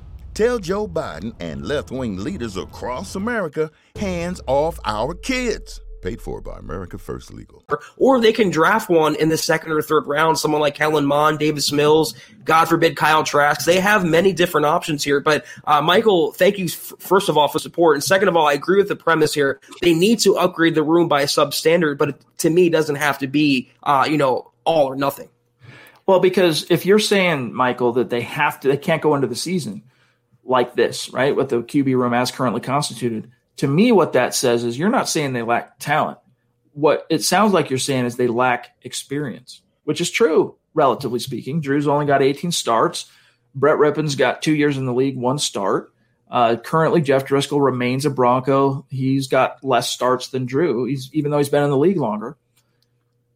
Tell Joe Biden and left-wing leaders across America, hands off our kids. Paid for by America First Legal. Or they can draft one in the second or third round, someone like Kellen Mond, Davis Mills, God forbid Kyle Trask. They have many different options here. But, Michael, thank you, first of all, for support. And second of all, I agree with the premise here. They need to upgrade the room by a substandard, but it, to me, doesn't have to be, all or nothing. Well, because if you're saying, Michael, that they can't go into the season like this, right, with the QB room as currently constituted, to me, what that says is you're not saying they lack talent. What it sounds like you're saying is they lack experience, which is true, relatively speaking. Drew's only got 18 starts. Brett Rippin's got 2 years in the league, one start. Currently, Jeff Driscoll remains a Bronco. He's got less starts than Drew, even though he's been in the league longer.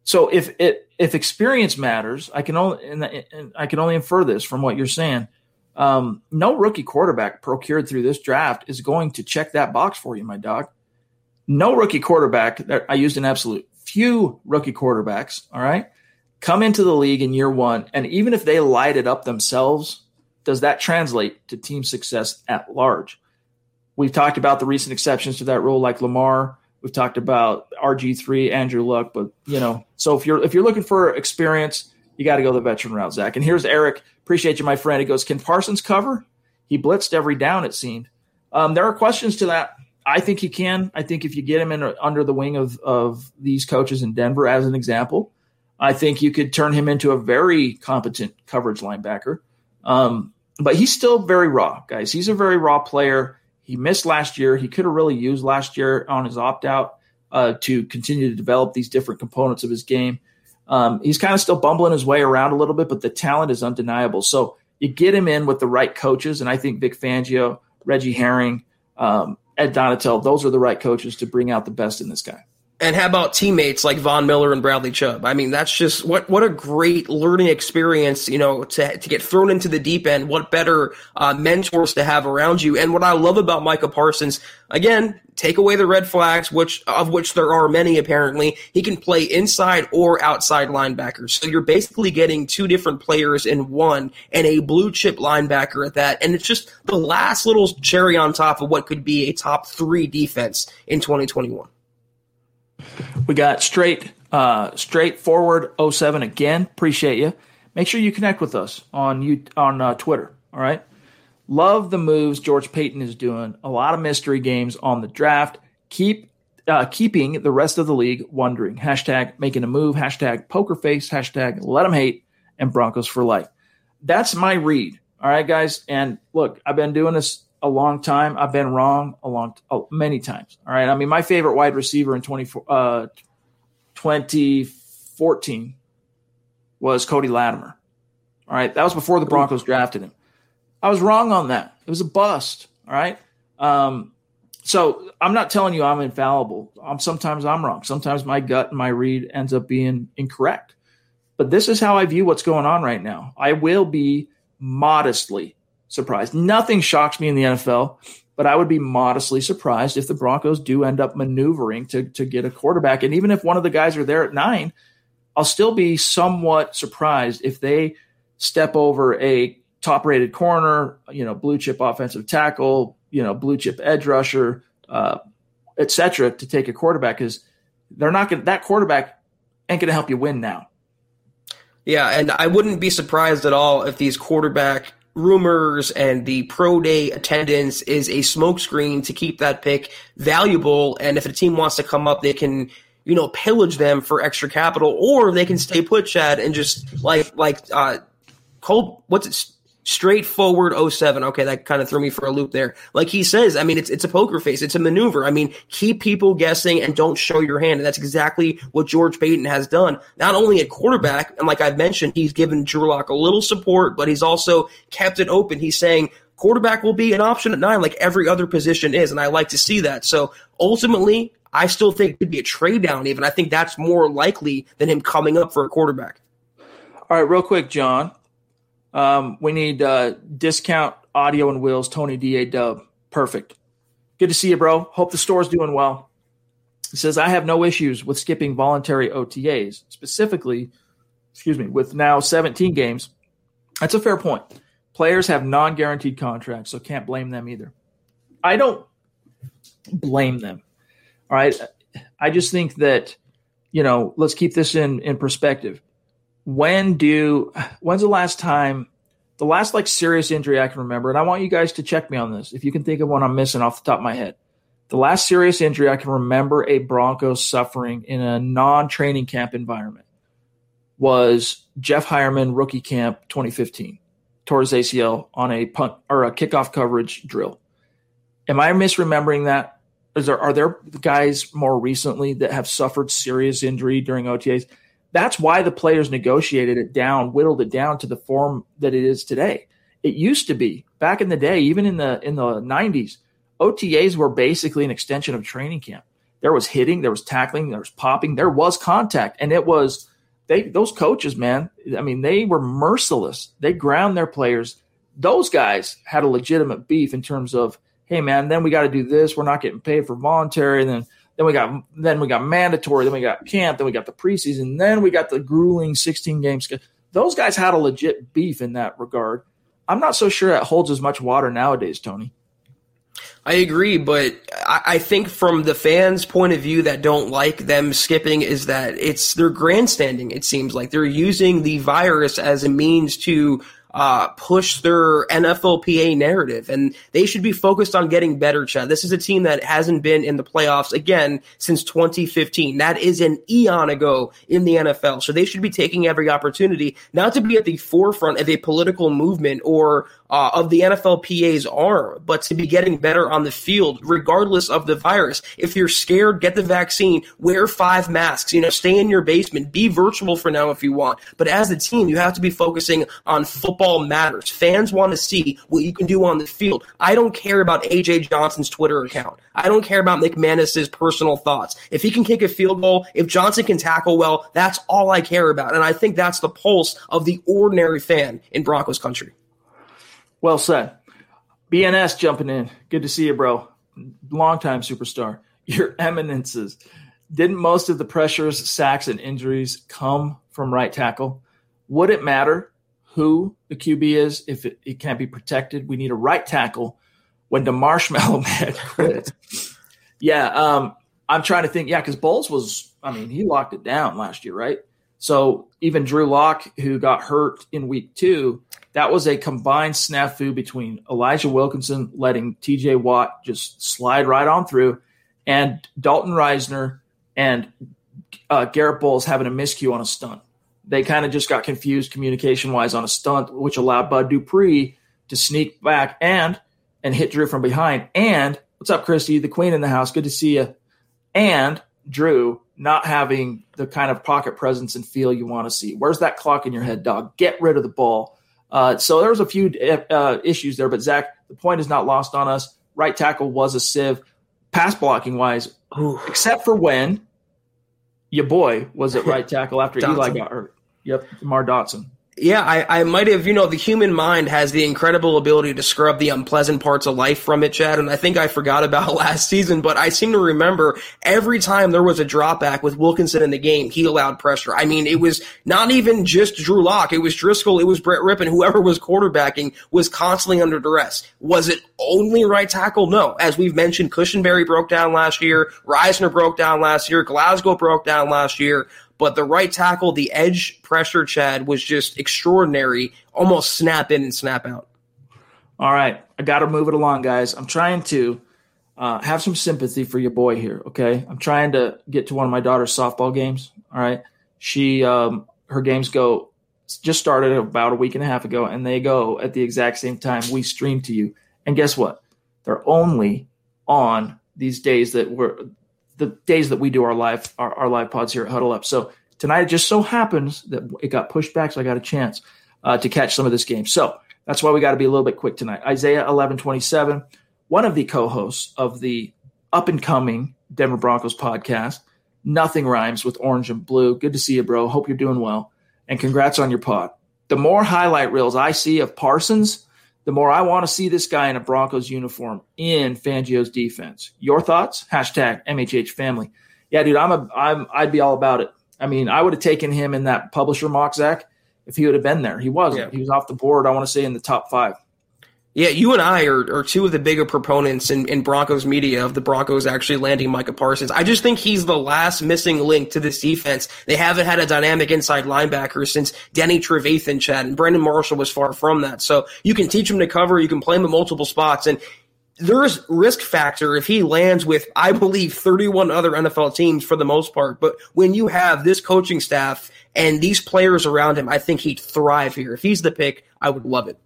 So if experience matters, I can only infer this from what you're saying. No rookie quarterback procured through this draft is going to check that box for you, my dog. No rookie quarterback, I used an absolute, few rookie quarterbacks, all right, come into the league in year one, and even if they light it up themselves, does that translate to team success at large? We've talked about the recent exceptions to that rule, like Lamar. We've talked about RG3, Andrew Luck, but, so if you're looking for experience, you got to go the veteran route, Zach. And here's Eric. Appreciate you, my friend. He goes, can Parsons cover? He blitzed every down, it seemed. There are questions to that. I think he can. I think if you get him in under the wing of these coaches in Denver, as an example, I think you could turn him into a very competent coverage linebacker. But he's still very raw, guys. He's a very raw player. He missed last year. He could have really used last year on his opt-out to continue to develop these different components of his game. He's kind of still bumbling his way around a little bit, but the talent is undeniable. So you get him in with the right coaches, and I think Vic Fangio, Reggie Herring, Ed Donatel, those are the right coaches to bring out the best in this guy. And how about teammates like Von Miller and Bradley Chubb? I mean, that's just what a great learning experience, to get thrown into the deep end. What better mentors to have around you? And what I love about Micah Parsons, again, take away the red flags, which there are many apparently. He can play inside or outside linebackers. So you're basically getting two different players in one and a blue chip linebacker at that. And it's just the last little cherry on top of what could be a top three defense in 2021. We got straightforward 07 again. Appreciate you. Make sure you connect with us on Twitter. All right. Love the moves George Paton is doing. A lot of mystery games on the draft. Keeping the rest of the league wondering. Hashtag making a move. Hashtag poker face. Hashtag let them hate. And Broncos for life. That's my read. All right, guys. And look, I've been doing this a long time. I've been wrong many times. All right. I mean, my favorite wide receiver in 2014 was Cody Latimer. All right. That was before the Broncos drafted him. I was wrong on that. It was a bust. All right. So I'm not telling you I'm infallible. Sometimes I'm wrong. Sometimes my gut and my read ends up being incorrect. But this is how I view what's going on right now. I will be modestly surprised. Nothing shocks me in the NFL, but I would be modestly surprised if the Broncos do end up maneuvering to get a quarterback. And even if one of the guys are there at 9, I'll still be somewhat surprised if they step over a top-rated corner, blue chip offensive tackle, blue chip edge rusher, et cetera, to take a quarterback, because they're not going. That quarterback ain't going to help you win now. Yeah, and I wouldn't be surprised at all if these quarterback rumors and the pro day attendance is a smokescreen to keep that pick valuable. And if a team wants to come up, they can, pillage them for extra capital, or they can stay put, Chad, and just straightforward 07. Okay, that kind of threw me for a loop there. Like he says, I mean, it's a poker face. It's a maneuver. I mean, keep people guessing and don't show your hand. And that's exactly what George Paton has done. Not only at quarterback, and like I've mentioned, he's given Drew Lock a little support, but he's also kept it open. He's saying quarterback will be an option at 9 like every other position is, and I like to see that. So ultimately, I still think it could be a trade down even. I think that's more likely than him coming up for a quarterback. All right, real quick, John. We need discount audio and wheels. Tony D.A. Dub. Perfect. Good to see you, bro. Hope the store's doing well. He says, I have no issues with skipping voluntary OTAs, specifically, with now 17 games. That's a fair point. Players have non-guaranteed contracts, so can't blame them either. I don't blame them, all right? I just think that, you know, let's keep this in perspective. When's the last time, the last like serious injury I can remember, and I want you guys to check me on this, if you can think of one I'm missing off the top of my head. The last serious injury I can remember a Broncos suffering in a non-training camp environment was Jeff Hireman rookie camp 2015, tore his ACL on a punt or a kickoff coverage drill. Am I misremembering that? Are there guys more recently that have suffered serious injury during OTAs? That's why the players negotiated it down, whittled it down to the form that it is today. It used to be back in the day, even in the 90s, OTAs were basically an extension of training camp. There was hitting, there was tackling, there was popping, there was contact. And it was those coaches, man, I mean, they were merciless. They ground their players. Those guys had a legitimate beef in terms of, hey, man, then we got to do this. We're not getting paid for voluntary. And then we got mandatory. Then we got camp. Then we got the preseason. Then we got the grueling 16-game schedule. Those guys had a legit beef in that regard. I'm not so sure that holds as much water nowadays, Tony. I agree, but I think from the fans' point of view that don't like them skipping is that they're grandstanding, it seems like. They're using the virus as a means to push their NFLPA narrative, and they should be focused on getting better, Chad. This is a team that hasn't been in the playoffs, again, since 2015. That is an eon ago in the NFL, so they should be taking every opportunity not to be at the forefront of a political movement or of the NFLPA's arm, but to be getting better on the field regardless of the virus. If you're scared, get the vaccine, wear 5 masks, stay in your basement, be virtual for now if you want. But as a team, you have to be focusing on football matters. Fans want to see what you can do on the field. I don't care about AJ Johnson's Twitter account. I don't care about McManus's personal thoughts. If he can kick a field goal, if Johnson can tackle well, that's all I care about. And I think that's the pulse of the ordinary fan in Broncos country. Well said. BNS jumping in. Good to see you, bro. Longtime superstar. Your eminences. Didn't most of the pressures, sacks, and injuries come from right tackle? Would it matter who the QB is if it can't be protected? We need a right tackle when the Marshmallow Man quit. Yeah, I'm trying to think. Yeah, because Bowles was, he locked it down last year, right? So even Drew Lock, who got hurt in week 2, that was a combined snafu between Elijah Wilkinson letting TJ Watt just slide right on through and Dalton Risner and Garrett Bowles having a miscue on a stunt. They kind of just got confused communication-wise on a stunt, which allowed Bud Dupree to sneak back and hit Drew from behind. And what's up, Christy, the queen in the house? Good to see you. And Drew not having the kind of pocket presence and feel you want to see. Where's that clock in your head, dog? Get rid of the ball. So there was a few issues there, but Zach, the point is not lost on us. Right tackle was a sieve, pass blocking-wise, except for when your boy was at right tackle after Eli got hurt. Yep, Amar Dotson. Yeah, I might have, the human mind has the incredible ability to scrub the unpleasant parts of life from it, Chad, and I think I forgot about last season, but I seem to remember every time there was a drop back with Wilkinson in the game, he allowed pressure. It was not even just Drew Lock. It was Driscoll, it was Brett Rippon, whoever was quarterbacking was constantly under duress. Was it only right tackle? No. As we've mentioned, Cushenberry broke down last year, Risner broke down last year, Glasgow broke down last year. But the right tackle, the edge pressure, Chad, was just extraordinary, almost snap in and snap out. All right. I got to move it along, guys. I'm trying to have some sympathy for your boy here, okay? I'm trying to get to one of my daughter's softball games, all right? She her games just started about a week and a half ago, and they go at the exact same time we stream to you. And guess what? They're only on these days that we're – the days that we do our live pods here at Huddle Up. So tonight it just so happens that it got pushed back, so I got a chance to catch some of this game. So that's why we got to be a little bit quick tonight. Isaiah 11:27, one of the co-hosts of the up-and-coming Denver Broncos podcast, Nothing Rhymes with Orange and Blue. Good to see you, bro. Hope you're doing well, and congrats on your pod. The more highlight reels I see of Parsons, the more I want to see this guy in a Broncos uniform in Fangio's defense. Your thoughts? # MHH family. Yeah, dude, I'd be all about it. I would have taken him in that publisher mock, Zach, if he would have been there. He wasn't. Yeah. He was off the board, I want to say, in the top five. Yeah, you and I are two of the bigger proponents in Broncos media of the Broncos actually landing Micah Parsons. I just think he's the last missing link to this defense. They haven't had a dynamic inside linebacker since Denny Trevathan, Chad, and Brandon Marshall was far from that. So you can teach him to cover, you can play him in multiple spots, and there's risk factor if he lands with, I believe, 31 other NFL teams for the most part. But when you have this coaching staff and these players around him, I think he'd thrive here. If he's the pick, I would love it.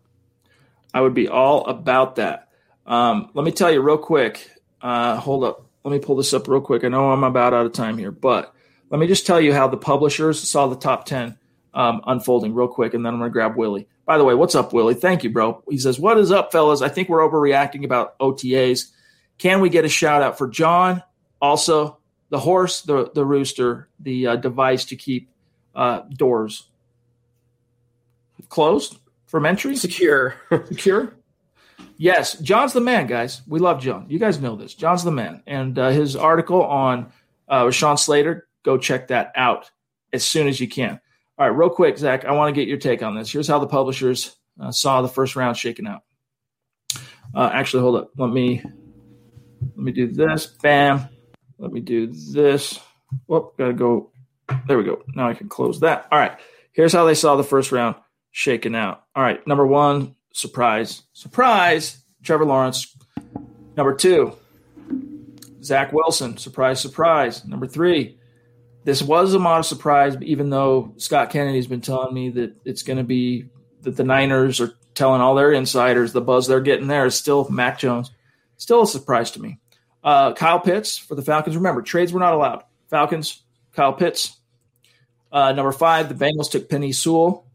I would be all about that. Let me tell you real quick. Hold up. Let me pull this up real quick. I know I'm about out of time here, but let me just tell you how the publishers saw the top 10 unfolding real quick, and then I'm going to grab Willie. By the way, what's up, Willie? Thank you, bro. He says, what is up, fellas? I think we're overreacting about OTAs. Can we get a shout-out for John? Also, the horse, the rooster, the device to keep doors closed from entry? Secure. Yes, John's the man, guys. We love John. You guys know this. John's the man. And his article on Sean Slater, go check that out as soon as you can. All right, real quick, Zach, I want to get your take on this. Here's how the publishers saw the first round shaking out. Actually, hold up. Let me do this. Bam. Let me do this. Whoop, got to go. There we go. Now I can close that. All right, here's how they saw the first round shaking out. All right, number one, surprise, Trevor Lawrence. Number two, Zach Wilson. Surprise. Number three, this was a modest surprise, even though Scott Kennedy's been telling me that it's going to be that the Niners are telling all their insiders the buzz they're getting there is still Mac Jones. Still a surprise to me. Kyle Pitts for the Falcons. Remember, trades were not allowed. Falcons, Kyle Pitts. Number five, the Bengals took Penei Sewell.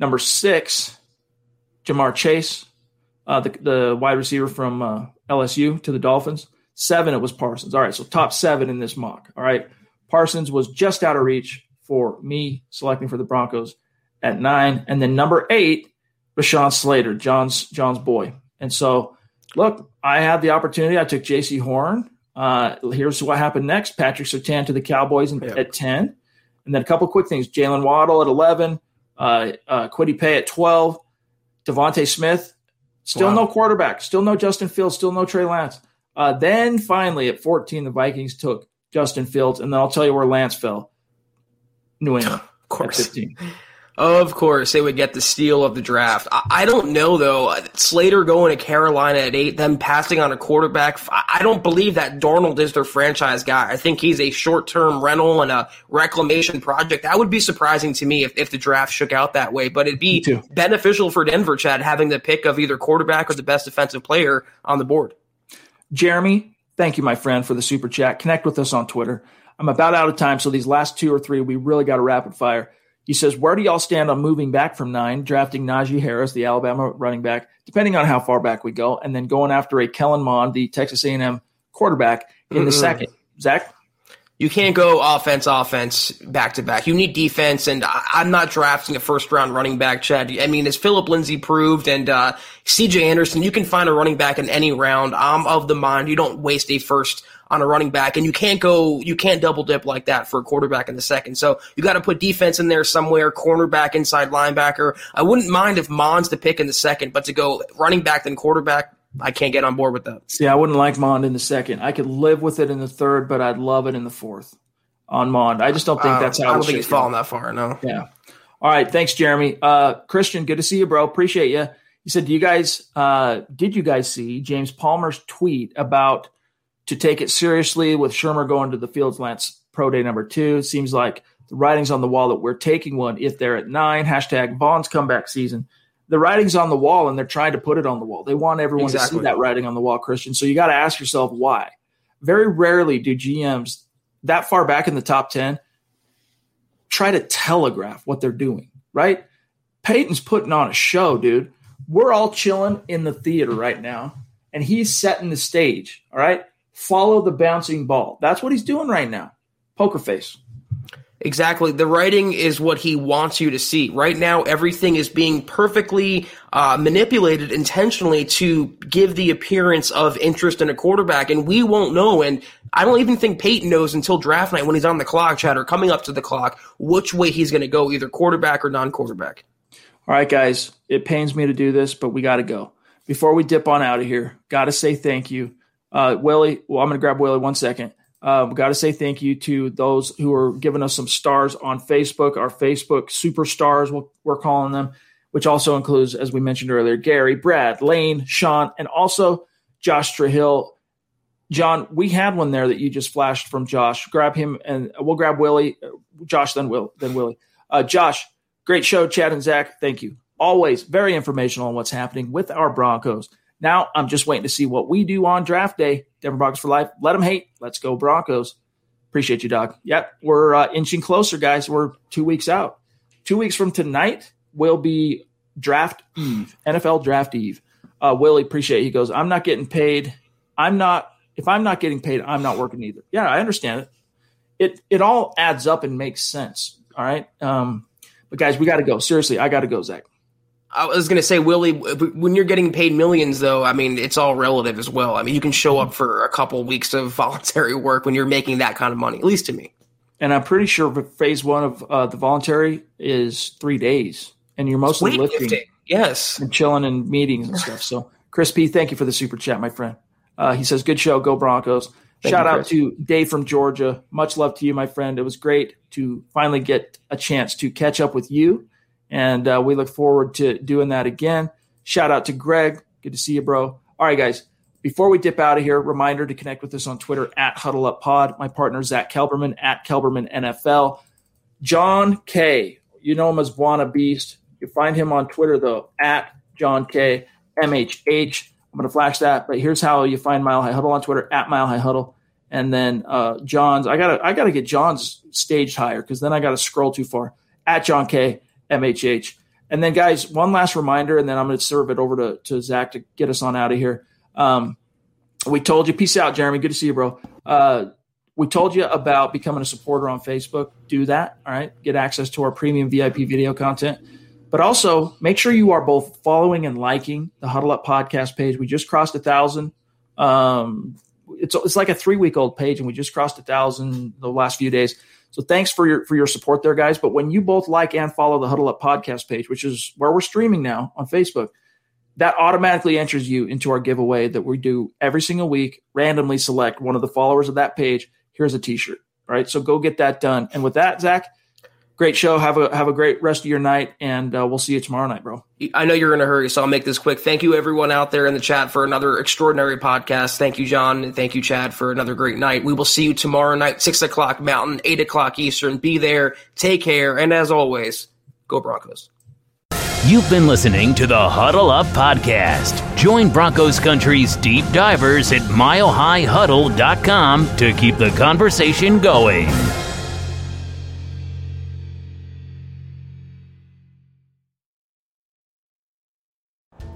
Number six, Jamar Chase, the wide receiver from LSU to the Dolphins. Seven, it was Parsons. All right, so top seven in this mock. All right. Parsons was just out of reach for me selecting for the Broncos at nine. And then number eight, Rashawn Slater, John's boy. And so, look, I had the opportunity. I took J.C. Horn. Here's what happened next. Patrick Surtain to the Cowboys at 10. And then a couple quick things. Jalen Waddle at 11. Kwity Paye at 12. Devontae Smith. Still no quarterback. Still no Justin Fields. Still no Trey Lance. Then finally at 14, the Vikings took Justin Fields, and then I'll tell you where Lance fell. New England, of course. At 15. Of course, they would get the steal of the draft. I don't know, though. Slater going to Carolina at 8, them passing on a quarterback. I don't believe that Darnold is their franchise guy. I think he's a short-term rental and a reclamation project. That would be surprising to me if the draft shook out that way, but it'd be beneficial for Denver, Chad, having the pick of either quarterback or the best defensive player on the board. Jeremy, thank you, my friend, for the super chat. Connect with us on Twitter. I'm about out of time, so these last two or three, we really got to rapid fire. He says, where do y'all stand on moving back from 9, drafting Najee Harris, the Alabama running back, depending on how far back we go, and then going after a Kellen Mond, the Texas A&M quarterback, in the second? Zach? You can't go offense, back-to-back. You need defense, and I'm not drafting a first-round running back, Chad. I mean, as Philip Lindsay proved and C.J. Anderson, you can find a running back in any round. I'm of the mind you don't waste a first on a running back, and you can't double-dip like that for a quarterback in the second. So you got to put defense in there somewhere, cornerback, inside linebacker. I wouldn't mind if Mond's the pick in the second, but to go running back then quarterback, I can't get on board with that. See, I wouldn't like Mond in the second. I could live with it in the third, but I'd love it in the fourth on Mond. I just don't think that's how I don't think he's fallen that far, no. Yeah. All right. Thanks, Jeremy. Christian, good to see you, bro. Appreciate you. He said, did you guys see James Palmer's tweet about to take it seriously with Shurmur going to the Fields Lance Pro Day #2? It seems like the writing's on the wall that we're taking one if they're at 9. # Vaughn's comeback season. The writing's on the wall, and they're trying to put it on the wall. They want everyone to see that writing on the wall, Christian. So you got to ask yourself why. Very rarely do GMs that far back in the top 10 try to telegraph what they're doing, right? Peyton's putting on a show, dude. We're all chilling in the theater right now, and he's setting the stage, all right? Follow the bouncing ball. That's what he's doing right now. Poker face. Exactly. The writing is what he wants you to see. Right now, everything is being perfectly manipulated intentionally to give the appearance of interest in a quarterback, and we won't know. And I don't even think Peyton knows until draft night when he's on the clock, Chad, or coming up to the clock, which way he's going to go, either quarterback or non-quarterback. All right, guys, it pains me to do this, but we got to go. Before we dip on out of here, got to say thank you. Willie, well, I'm going to grab Willie 1 second. We got to say thank you to those who are giving us some stars on Facebook, our Facebook superstars, we're calling them, which also includes, as we mentioned earlier, Gary, Brad, Lane, Sean, and also Josh Trahill. John, we had one there that you just flashed from Josh. Grab him, and we'll grab Willie. Josh, then Willie. Josh, great show, Chad and Zach. Thank you. Always very informational on what's happening with our Broncos. Now I'm just waiting to see what we do on draft day. Denver Broncos for life. Let them hate. Let's go Broncos. Appreciate you, Doc. Yep, we're inching closer, guys. We're 2 weeks out. 2 weeks from tonight will be draft eve, NFL draft eve. Willie, appreciate it. He goes, I'm not getting paid. If I'm not getting paid, I'm not working either. Yeah, I understand it. It all adds up and makes sense. All right. But, guys, we got to go. Seriously, I got to go, Zach. I was going to say, Willie, when you're getting paid millions, though, I mean, it's all relative as well. I mean, you can show up for a couple weeks of voluntary work when you're making that kind of money, at least to me. And I'm pretty sure phase one of the voluntary is 3 days, and you're mostly lifting. Yes. And chilling in meetings and stuff. So, Chris P., thank you for the super chat, my friend. He says, good show. Go Broncos. Shout out to Dave from Georgia. Much love to you, my friend. It was great to finally get a chance to catch up with you. And we look forward to doing that again. Shout out to Greg. Good to see you, bro. All right, guys. Before we dip out of here, reminder to connect with us on Twitter at HuddleUpPod. My partner, Zach Kelberman, at Kelberman NFL. John K. You know him as Buana Beast. You find him on Twitter, though, at John K. MHH. I'm going to flash that. But here's how you find Mile High Huddle on Twitter, at Mile High Huddle. And then John's. I gotta get John's staged higher because then I got to scroll too far. At John K. MHH. And then, guys, one last reminder, and then I'm going to serve it over to Zach to get us on out of here. We told you. Peace out, Jeremy. Good to see you, bro. We told you about becoming a supporter on Facebook. Do that, all right? Get access to our premium VIP video content. But also, make sure you are both following and liking the Huddle Up podcast page. We just crossed 1,000. It's like a 3-week-old page, and we just crossed 1,000 the last few days. So thanks for your support there, guys. But when you both like and follow the Huddle Up podcast page, which is where we're streaming now on Facebook, that automatically enters you into our giveaway that we do every single week, randomly select one of the followers of that page. Here's a T-shirt, right? So go get that done. And with that, Zach, great show. Have a great rest of your night, and we'll see you tomorrow night, bro. I know you're in a hurry, so I'll make this quick. Thank you, everyone out there in the chat, for another extraordinary podcast. Thank you, John, and thank you, Chad, for another great night. We will see you tomorrow night, 6 o'clock Mountain, 8 o'clock Eastern. Be there. Take care. And as always, go Broncos. You've been listening to the Huddle Up Podcast. Join Broncos Country's deep divers at milehighhuddle.com to keep the conversation going.